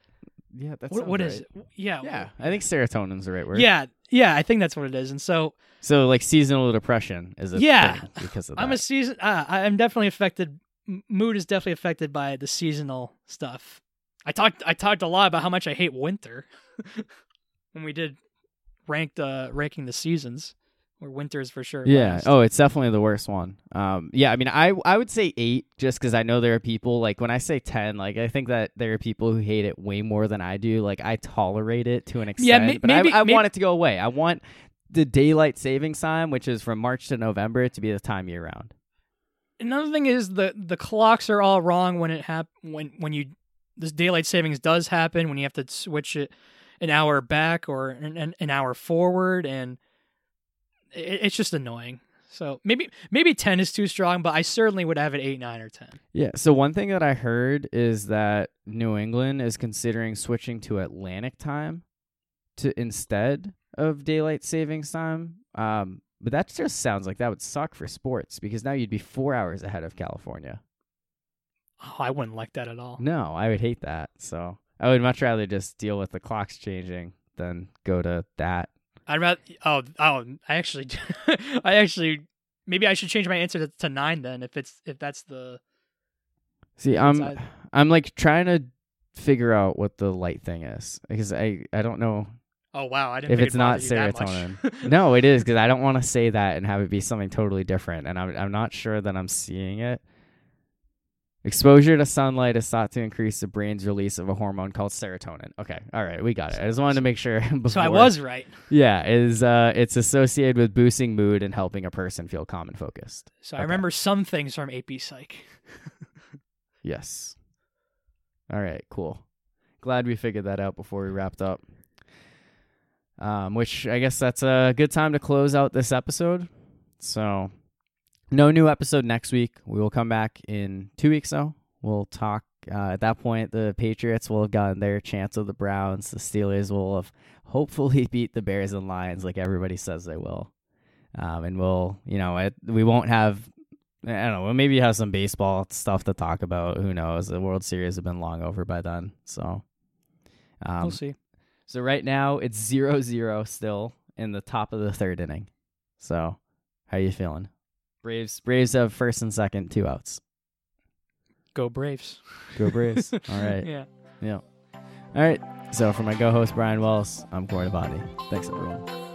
yeah, that's what, what right. is it? Yeah, yeah. I think serotonin's the right word. Yeah, yeah. I think that's what it is. And so, so like seasonal depression is a yeah thing because of that. I'm a season. Uh, I'm definitely affected. Mood is definitely affected by the seasonal stuff. I talked I talked a lot about how much I hate winter when we did ranked uh, ranking the seasons, where winter is for sure. Yeah. Last. Oh, it's definitely the worst one. Um, yeah. I mean, I, I would say eight just because I know there are people like when I say ten, like I think that there are people who hate it way more than I do. Like I tolerate it to an extent, yeah, ma- but maybe, I, I maybe. want it to go away. I want the daylight savings time, which is from March to November, to be the time year round. Another thing is the, the clocks are all wrong when it hap- when when you. This daylight savings does happen when you have to switch it an hour back or an, an hour forward, and it, it's just annoying. So maybe maybe ten is too strong, but I certainly would have it eight, nine, or ten. Yeah. So one thing that I heard is that New England is considering switching to Atlantic time to instead of daylight savings time. Um, but that just sounds like that would suck for sports because now you'd be four hours ahead of California. Oh, I wouldn't like that at all. No, I would hate that. So I would much rather just deal with the clocks changing than go to that. I'd rather. Oh, oh, I actually, I actually, maybe I should change my answer to, to nine then. If it's if that's the. See, I'm I, I'm like trying to figure out what the light thing is because I, I don't know. Oh wow! I didn't. If it's not serotonin, no, it is because I don't want to say that and have it be something totally different, and I'm I'm not sure that I'm seeing it. Exposure to sunlight is thought to increase the brain's release of a hormone called serotonin. Okay, all right, we got it. I just wanted to make sure. Before. So I was right. Yeah, it is, uh, it's associated with boosting mood and helping a person feel calm and focused. So okay. I remember some things from A P Psych. Yes. All right, cool. Glad we figured that out before we wrapped up. Um, which I guess that's a good time to close out this episode. So... no new episode next week. We will come back in two weeks, though. We'll talk. Uh, at that point, the Patriots will have gotten their chance of the Browns. The Steelers will have hopefully beat the Bears and Lions like everybody says they will. Um, and we'll, you know, it, we won't have, I don't know, we'll maybe have some baseball stuff to talk about. Who knows? The World Series have been long over by then. So um, we'll see. So right now, it's zero zero still in the top of the third inning. So how are you feeling? Braves Braves have first and second, two outs. Go Braves. Go Braves. All right. Yeah. Yeah. All right. So for my co-host, Brian Wells, I'm Corey Body. Thanks, everyone.